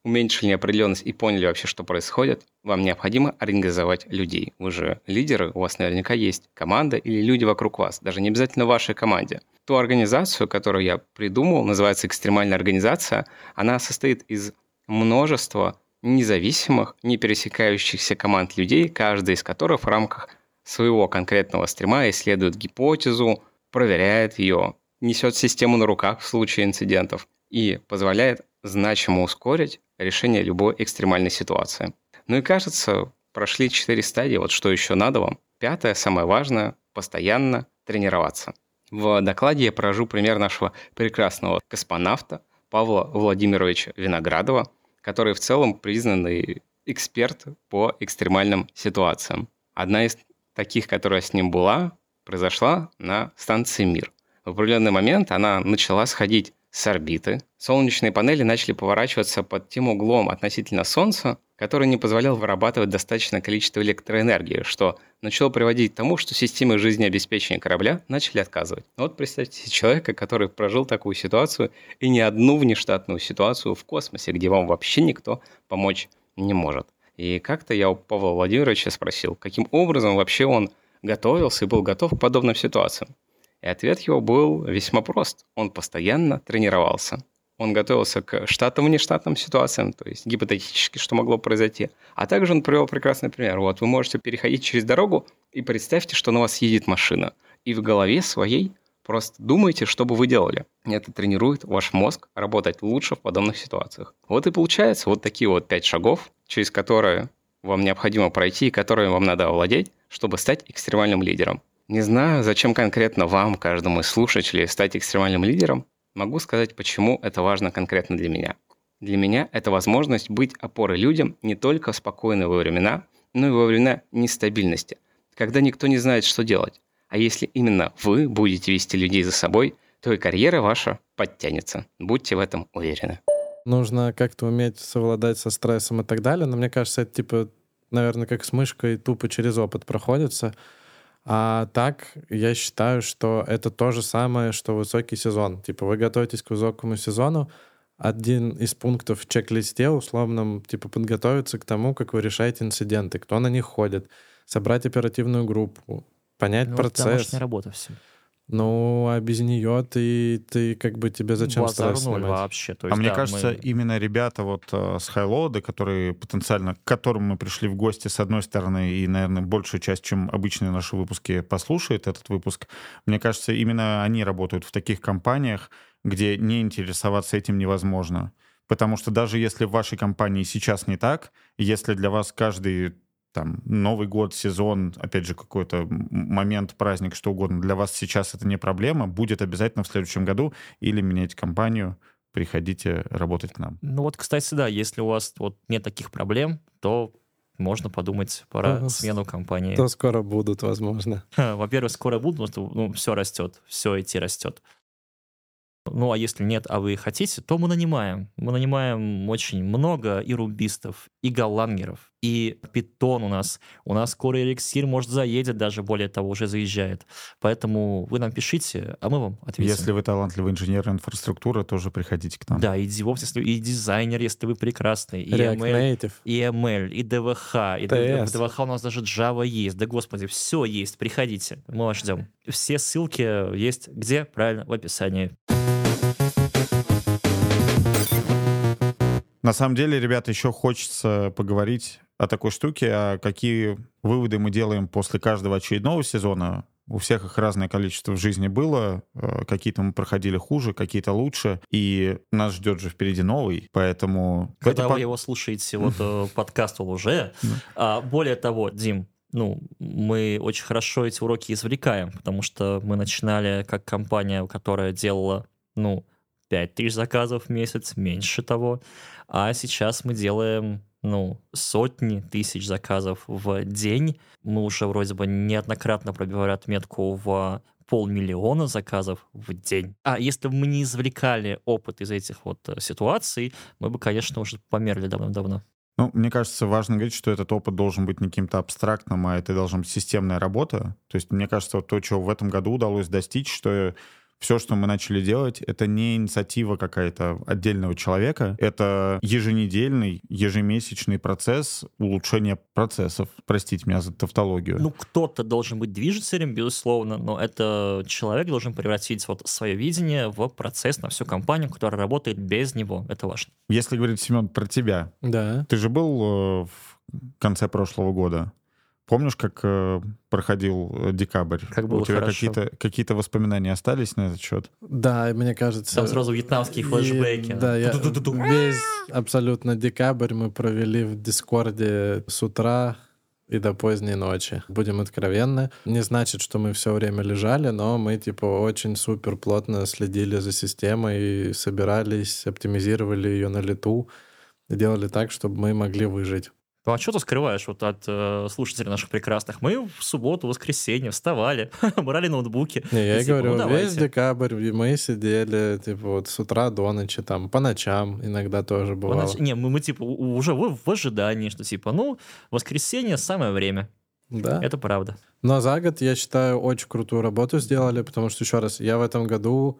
уменьшили неопределенность и поняли вообще, что происходит, вам необходимо организовать людей. Вы же лидеры, у вас наверняка есть команда или люди вокруг вас, даже не обязательно в вашей команде. Ту организацию, которую я придумал, называется экстремальная организация, она состоит из множества независимых, не пересекающихся команд людей, каждая из которых в рамках своего конкретного стрима исследует гипотезу, проверяет ее, несет систему на руках в случае инцидентов и позволяет значимо ускорить решение любой экстремальной ситуации. Ну и кажется, прошли четыре стадии, вот что еще надо вам. Пятое, самое важное, постоянно тренироваться. В докладе я привожу пример нашего прекрасного космонавта Павла Владимировича Виноградова, который в целом признанный эксперт по экстремальным ситуациям. Одна из таких, которая с ним была, произошла на станции «Мир». В определенный момент она начала сходить с орбиты. Солнечные панели начали поворачиваться под тем углом относительно Солнца, который не позволял вырабатывать достаточное количество электроэнергии, что начало приводить к тому, что системы жизнеобеспечения корабля начали отказывать. Вот представьте человека, который прожил такую ситуацию, и не одну внештатную ситуацию в космосе, где вам вообще никто помочь не может. И как-то я у Павла Владимировича спросил, каким образом вообще он готовился и был готов к подобным ситуациям. И ответ его был весьма прост. Он постоянно тренировался. Он готовился к штатным и нештатным ситуациям, то есть гипотетически, что могло произойти. А также он привел прекрасный пример. Вот вы можете переходить через дорогу и представьте, что на вас едет машина. И в голове своей просто думайте, что бы вы делали. Это тренирует ваш мозг работать лучше в подобных ситуациях. Вот и получается вот такие вот пять шагов, через которые вам необходимо пройти и которые вам надо овладеть, чтобы стать экстремальным лидером. Не знаю, зачем конкретно вам, каждому из слушателей, стать экстремальным лидером. Могу сказать, почему это важно конкретно для меня. Для меня это возможность быть опорой людям не только в спокойные во времена, но и во времена нестабильности, когда никто не знает, что делать. А если именно вы будете вести людей за собой, то и карьера ваша подтянется. Будьте в этом уверены. Нужно как-то уметь совладать со стрессом и так далее, но мне кажется, это типа, наверное, как с мышкой тупо через опыт проходится. А так, я считаю, что это то же самое, что высокий сезон. Типа вы готовитесь к высокому сезону. Один из пунктов в чек-листе условном, типа подготовиться к тому, как вы решаете инциденты, кто на них ходит, собрать оперативную группу, понять ну, процесс. Домашняя работа все. Ну, а без нее ты, ты как бы тебе зачем базар стресс снимать? Вообще. То есть, а да, мне кажется, мы... именно ребята вот с Highload, которые потенциально, к которым мы пришли в гости, с одной стороны, и, наверное, большую часть, чем обычные наши выпуски, послушают этот выпуск, мне кажется, именно они работают в таких компаниях, где не интересоваться этим невозможно. Потому что даже если в вашей компании сейчас не так, если для вас каждый... Там, Новый год, сезон, опять же, какой-то момент, праздник, что угодно. Для вас сейчас это не проблема. Будет обязательно в следующем году. Или менять компанию, приходите работать к нам. Ну вот, кстати, да, если у вас вот нет таких проблем, то можно подумать про ну, смену компании. То скоро будут, возможно. Во-первых, скоро будут, потому что ну, все растет, все ай ти растет. Ну а если нет, а вы хотите, то мы нанимаем. Мы нанимаем очень много и рубистов, и голлангеров, и питон у нас. У нас скоро эликсир, может, заедет даже, более того, уже заезжает. Поэтому вы нам пишите, а мы вам ответим. Если вы талантливый инженер инфраструктуры, тоже приходите к нам. Да, и DevOps, и дизайнер, если вы прекрасный. И эм эл, и эм эл, и ди ви эйч, и ди ви эйч. В ди ви эйч у нас даже Java есть. Да, господи, все есть, приходите, мы вас ждем. Все ссылки есть где? Правильно, в описании. На самом деле, ребята, еще хочется поговорить о такой штуке, а какие выводы мы делаем после каждого очередного сезона. У всех их разное количество в жизни было. Какие-то мы проходили хуже, какие-то лучше. И нас ждет же впереди новый, поэтому... Когда это вы по... его слушаете, вот подкаст уже. Более того, Дим, ну, мы очень хорошо эти уроки извлекаем, потому что мы начинали как компания, которая делала, ну... пять тысяч заказов в месяц, меньше того. А сейчас мы делаем, ну, сотни тысяч заказов в день. Мы уже вроде бы неоднократно пробивали отметку в полмиллиона заказов в день. А если бы мы не извлекали опыт из этих вот ситуаций, мы бы, конечно, уже померли давным-давно. Ну, мне кажется, важно говорить, что этот опыт должен быть не каким-то абстрактным, а это должна быть системная работа. То есть, мне кажется, вот то, чего в этом году удалось достичь, что... Все, что мы начали делать, это не инициатива какая-то отдельного человека, это еженедельный, ежемесячный процесс улучшения процессов. Простите меня за тавтологию. Ну, кто-то должен быть движителем, безусловно, но это человек должен превратить вот свое видение в процесс на всю компанию, которая работает без него. Это важно. Если говорить, Семен, про тебя. Да. Ты же был в конце прошлого года. Помнишь, как э, проходил декабрь? Как было у тебя какие-то, какие-то воспоминания остались на этот счет? Да, мне кажется... Там сразу вьетнамские флешбеки. И, да, я, весь абсолютно декабрь мы провели в Дискорде с утра и до поздней ночи. Будем откровенны. Не значит, что мы все время лежали, но мы типа очень супер плотно следили за системой, собирались, оптимизировали ее на лету, делали так, чтобы мы могли выжить. Ну, а что ты скрываешь вот от э, слушателей наших прекрасных? Мы в субботу, воскресенье вставали, брали ноутбуки. Не, я и, типа, говорю, ну, весь декабрь мы сидели типа вот с утра до ночи, там, по ночам иногда тоже бывало. Нач... Не, мы, мы типа уже в, в ожидании, что типа, ну, воскресенье самое время. Да. Это правда. Но за год, я считаю, очень крутую работу сделали, потому что, еще раз, я в этом году...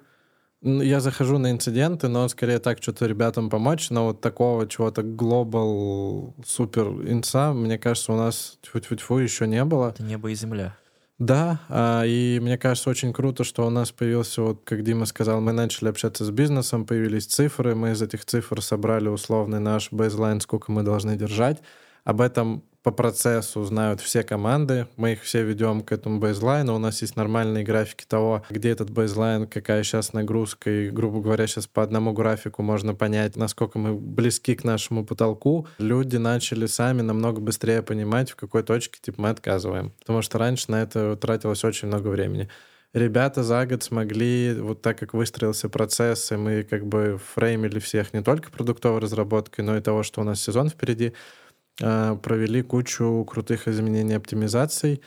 Я захожу на инциденты, но скорее так, что-то ребятам помочь, но вот такого чего-то глобал супер инца, мне кажется, у нас тьфу-тьфу-тьфу еще не было. Это небо и земля. Да, и мне кажется, очень круто, что у нас появился, вот как Дима сказал, мы начали общаться с бизнесом, появились цифры, мы из этих цифр собрали условный наш бейзлайн, сколько мы должны держать. Об этом по процессу знают все команды, мы их все ведем к этому бейзлайну, у нас есть нормальные графики того, где этот бейзлайн, какая сейчас нагрузка, и, грубо говоря, сейчас по одному графику можно понять, насколько мы близки к нашему потолку. Люди начали сами намного быстрее понимать, в какой точке типа мы отказываем, потому что раньше на это тратилось очень много времени. Ребята за год смогли, вот так как выстроился процесс, и мы как бы фреймили всех не только продуктовой разработкой, но и того, что у нас сезон впереди, провели кучу крутых изменений, оптимизаций.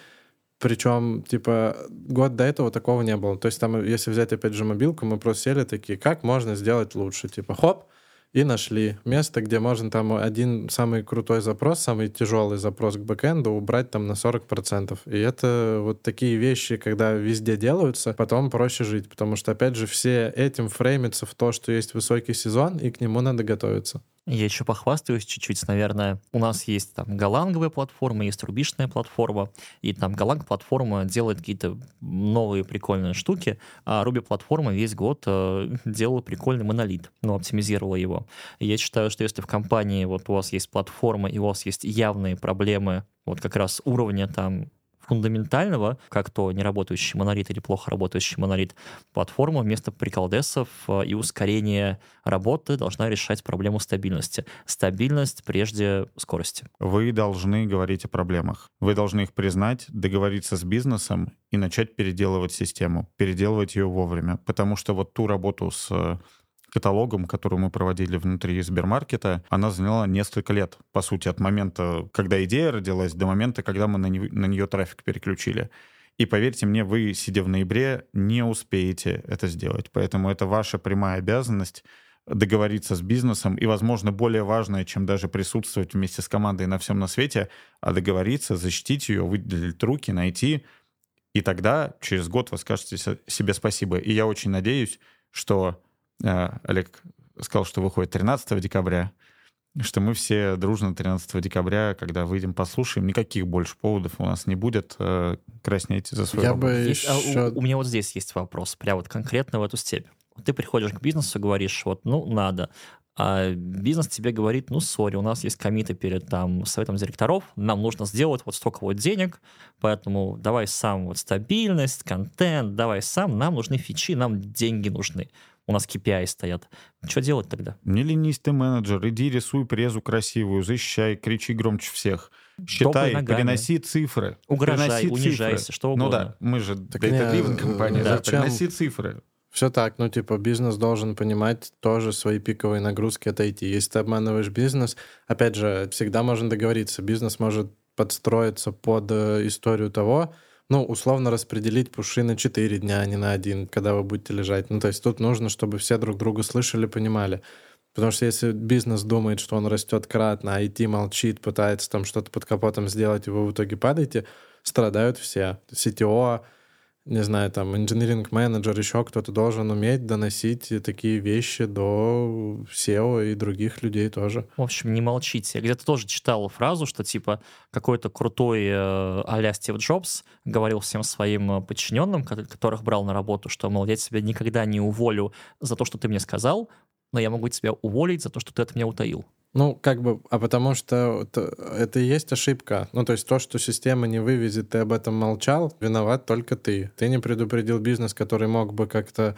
Причем, типа, год до этого такого не было. То есть там, если взять, опять же, мобилку, мы просто сели такие, как можно сделать лучше? Типа, хоп, и нашли место, где можно там один самый крутой запрос, самый тяжелый запрос к бэкэнду убрать там на сорок процентов. И это вот такие вещи, когда везде делаются, потом проще жить. Потому что, опять же, все этим фреймятся в то, что есть высокий сезон, и к нему надо готовиться. Я еще похвастаюсь чуть-чуть, наверное. У нас есть там голландовая платформа, есть рубишная платформа, и там голланд-платформа делает какие-то новые прикольные штуки, а руби-платформа весь год э, делала прикольный монолит, ну, оптимизировала его. Я считаю, что если в компании вот у вас есть платформа, и у вас есть явные проблемы вот как раз уровня там фундаментального, как то неработающий монолит или плохо работающий монолит, платформа вместо приколдесов и ускорения работы должна решать проблему стабильности. Стабильность прежде скорости. Вы должны говорить о проблемах. Вы должны их признать, договориться с бизнесом и начать переделывать систему, переделывать ее вовремя. Потому что вот ту работу с каталогом, который мы проводили внутри Сбермаркета, она заняла несколько лет, по сути, от момента, когда идея родилась, до момента, когда мы на, не, на нее трафик переключили. И поверьте мне, вы, сидя в ноябре, не успеете это сделать. Поэтому это ваша прямая обязанность договориться с бизнесом. И, возможно, более важное, чем даже присутствовать вместе с командой на всем на свете, а договориться, защитить ее, выделить руки, найти. И тогда через год вы скажете себе спасибо. И я очень надеюсь, что Олег сказал, что выходит тринадцатого декабря, что мы все дружно тринадцатого декабря, когда выйдем, послушаем. Никаких больше поводов у нас не будет краснеть за свою Я работу. Бы есть, еще... а у, у меня вот здесь есть вопрос, прям вот конкретно в эту степь. Ты приходишь к бизнесу, говоришь, вот, ну, надо. А бизнес тебе говорит, ну, сори, у нас есть коммиты перед там советом директоров, нам нужно сделать вот столько вот денег, поэтому давай сам вот стабильность, контент, давай сам, нам нужны фичи, нам деньги нужны. У нас кей пи ай стоят. Что делать тогда? Не ленись ты, менеджер. Иди рисуй презу красивую, защищай, кричи громче всех. Считай, переноси цифры. Угрожай, унижайся, цифры. Что угодно. Ну да, мы же data-driven компания. Да, переноси цифры. Все так, ну типа бизнес должен понимать тоже свои пиковые нагрузки от ай ти. Если ты обманываешь бизнес, опять же, всегда можно договориться. Бизнес может подстроиться под историю того, ну, условно распределить пуши на четыре дня, а не на один, когда вы будете лежать. Ну, то есть тут нужно, чтобы все друг друга слышали, понимали. Потому что если бизнес думает, что он растет кратно, а ай ти молчит, пытается там что-то под капотом сделать, и вы в итоге падаете, страдают все. си ти о, не знаю, там, инжиниринг-менеджер, еще кто-то должен уметь доносить такие вещи до сео и других людей тоже. В общем, не молчите. Я где-то тоже читал фразу, что, типа, какой-то крутой а-ля Стив Джобс говорил всем своим подчиненным, которых брал на работу, что, мол, я тебя никогда не уволю за то, что ты мне сказал, но я могу тебя уволить за то, что ты от меня утаил. Ну, как бы, а потому что это и есть ошибка. Ну, то есть то, что система не вывезет, ты об этом молчал, виноват только ты. Ты не предупредил бизнес, который мог бы как-то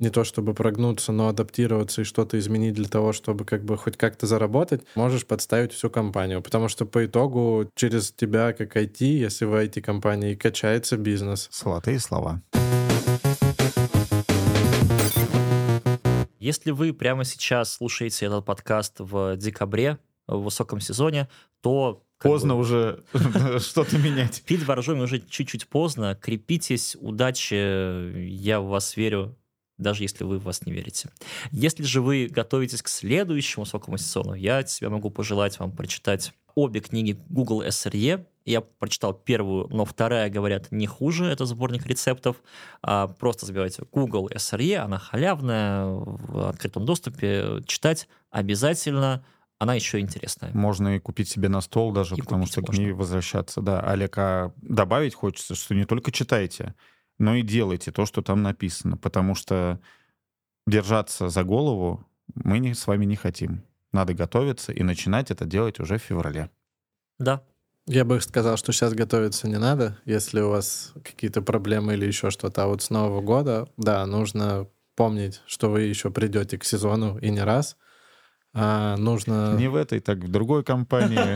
не то чтобы прогнуться, но адаптироваться и что-то изменить для того, чтобы как бы хоть как-то заработать. Можешь подставить всю компанию, потому что по итогу через тебя, как ай ти, если вы ай ти-компания, качается бизнес. Золотые слова. Если вы прямо сейчас слушаете этот подкаст в декабре, в высоком сезоне, то... Поздно бы, уже что-то менять. Пить боржоми уже чуть-чуть поздно. Крепитесь, удачи, я в вас верю, даже если вы в вас не верите. Если же вы готовитесь к следующему высокому сезону, я от себя могу пожелать вам прочитать обе книги Google эс эр и. Я прочитал первую, но вторая, говорят, не хуже. Это сборник рецептов. А, просто забивайте Google эс эр и, она халявная, в открытом доступе. Читать обязательно, она еще интересная. Можно и купить себе на стол даже, и потому что можно к ней возвращаться. Да, Олег, а добавить хочется, что не только читайте, но и делайте то, что там написано, потому что держаться за голову мы не, с вами не хотим. Надо готовиться и начинать это делать уже в феврале. Да. Я бы сказал, что сейчас готовиться не надо, если у вас какие-то проблемы или еще что-то. А вот с Нового года, да, нужно помнить, что вы еще придете к сезону и не раз. А нужно... Не в этой, так в другой компании.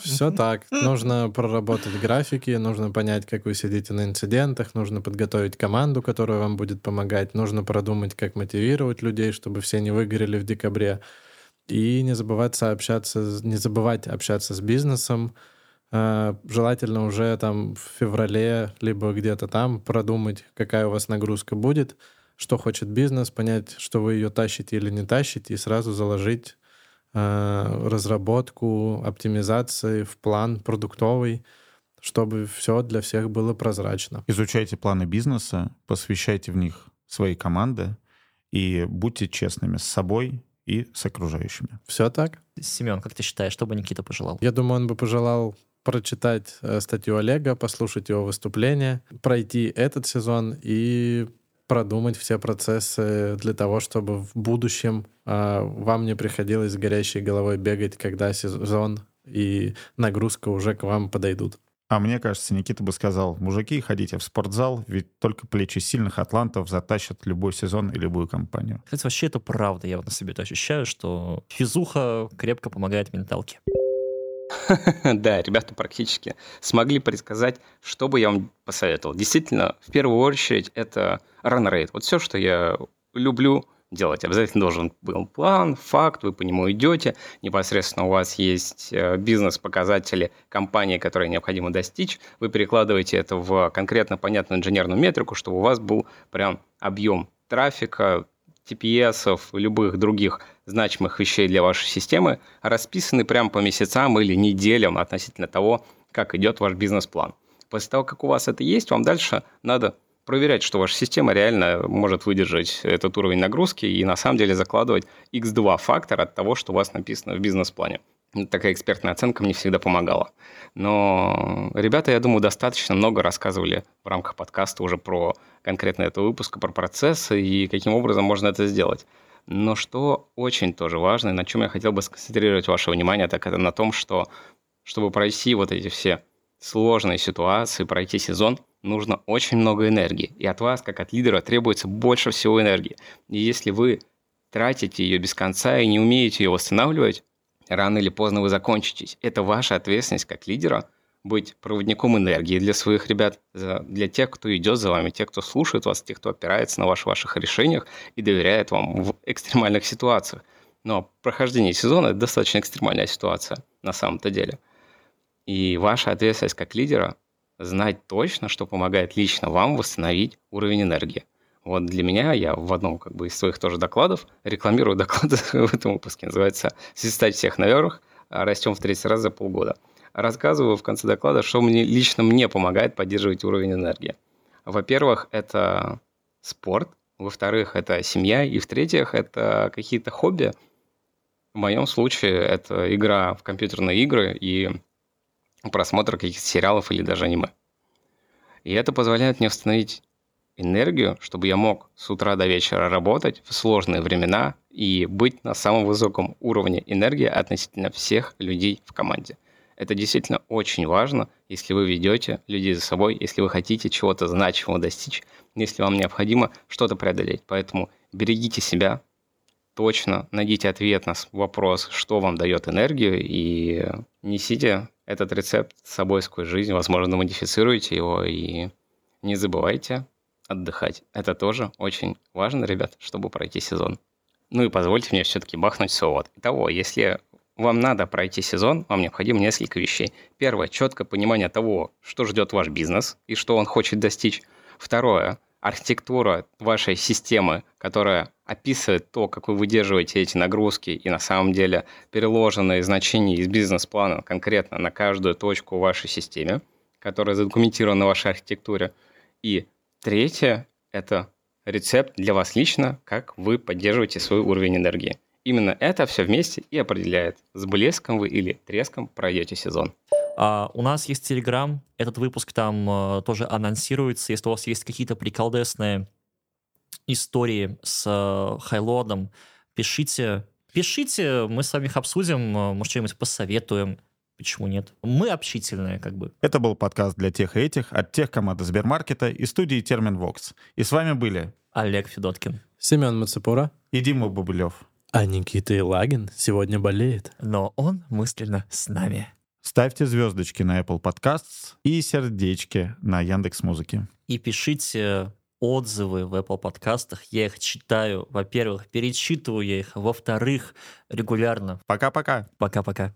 Все так. Нужно проработать графики, нужно понять, как вы сидите на инцидентах, нужно подготовить команду, которая вам будет помогать, нужно продумать, как мотивировать людей, чтобы все не выгорели в декабре. И не забывать общаться, не забывать общаться с бизнесом. Желательно уже там в феврале либо где-то там продумать, какая у вас нагрузка будет, что хочет бизнес, понять, что вы ее тащите или не тащите, и сразу заложить э, разработку, оптимизации в план продуктовый, чтобы все для всех было прозрачно. Изучайте планы бизнеса, посвящайте в них свои команды и будьте честными с собой и с окружающими. Все так. Семен, как ты считаешь, что бы Никита пожелал? Я думаю, он бы пожелал прочитать статью Олега, послушать его выступление, пройти этот сезон и продумать все процессы для того, чтобы в будущем э, вам не приходилось с горящей головой бегать, когда сезон и нагрузка уже к вам подойдут. А мне кажется, Никита бы сказал: мужики, ходите в спортзал, ведь только плечи сильных атлантов затащат любой сезон и любую компанию. Кстати, вообще это правда, я вот на себе это ощущаю, что физуха крепко помогает менталке. Да, ребята практически смогли предсказать, что бы я вам посоветовал. Действительно, в первую очередь, это ранрейт. Вот все, что я люблю делать. Обязательно должен был план, факт, вы по нему идете. Непосредственно у вас есть бизнес-показатели компании, которые необходимо достичь. Вы перекладываете это в конкретно понятную инженерную метрику, чтобы у вас был прям объем трафика, ти пи эс-ов, любых других значимых вещей для вашей системы, расписаны прямо по месяцам или неделям относительно того, как идет ваш бизнес-план. После того, как у вас это есть, вам дальше надо проверять, что ваша система реально может выдержать этот уровень нагрузки и на самом деле закладывать икс два фактор от того, что у вас написано в бизнес-плане. Такая экспертная оценка мне всегда помогала. Но ребята, я думаю, достаточно много рассказывали в рамках подкаста уже про конкретно этого выпуска, про процессы и каким образом можно это сделать. Но что очень тоже важно, и на чем я хотел бы сконцентрировать ваше внимание, так это на том, что чтобы пройти вот эти все сложные ситуации, пройти сезон, нужно очень много энергии. И от вас, как от лидера, требуется больше всего энергии. И если вы тратите ее без конца и не умеете ее восстанавливать, рано или поздно вы закончитесь. Это ваша ответственность как лидера быть проводником энергии для своих ребят, для тех, кто идет за вами, тех, кто слушает вас, тех, кто опирается на ваших, ваших решениях и доверяет вам в экстремальных ситуациях. Но прохождение сезона – это достаточно экстремальная ситуация на самом-то деле. И ваша ответственность как лидера – знать точно, что помогает лично вам восстановить уровень энергии. Вот для меня, я в одном как бы, из своих тоже докладов, рекламирую доклад в этом выпуске, называется «Свистать всех наверх, растем в третий раз за полгода». Рассказываю в конце доклада, что мне, лично мне помогает поддерживать уровень энергии. Во-первых, это спорт, во-вторых, это семья, и в-третьих, это какие-то хобби. В моем случае это игра в компьютерные игры и просмотр каких-то сериалов или даже аниме. И это позволяет мне восстановить энергию, чтобы я мог с утра до вечера работать в сложные времена и быть на самом высоком уровне энергии относительно всех людей в команде. Это действительно очень важно, если вы ведете людей за собой, если вы хотите чего-то значимого достичь, если вам необходимо что-то преодолеть. Поэтому берегите себя, точно найдите ответ на вопрос, что вам дает энергию, и несите этот рецепт с собой сквозь жизнь, возможно, модифицируйте его, и не забывайте отдыхать. Это тоже очень важно, ребят, чтобы пройти сезон. Ну и позвольте мне все-таки бахнуть совет. Итого, если вам надо пройти сезон, вам необходимо несколько вещей. Первое, четкое понимание того, что ждет ваш бизнес и что он хочет достичь. Второе, архитектура вашей системы, которая описывает то, как вы выдерживаете эти нагрузки и на самом деле переложенные значения из бизнес-плана конкретно на каждую точку в вашей системе, которая задокументирована в вашей архитектуре. И третье – это рецепт для вас лично, как вы поддерживаете свой уровень энергии. Именно это все вместе и определяет, с блеском вы или треском пройдете сезон. А, у нас есть Телеграм, этот выпуск там а, тоже анонсируется. Если у вас есть какие-то приколдесные истории с а, Highload, пишите. Пишите, мы с вами их обсудим, а, может, что-нибудь посоветуем. Почему нет? Мы общительные, как бы. Это был подкаст для тех и этих от тех команды Сбермаркета и студии Терменвокс. И с вами были Олег Федоткин, Семен Мацепура и Дима Бабулев. А Никита Елагин сегодня болеет. Но он мысленно с нами. Ставьте звездочки на Apple Podcasts и сердечки на Яндекс.Музыке. И пишите отзывы в Apple подкастах. Я их читаю, во-первых, перечитываю я их, во-вторых, регулярно. Пока-пока. Пока-пока.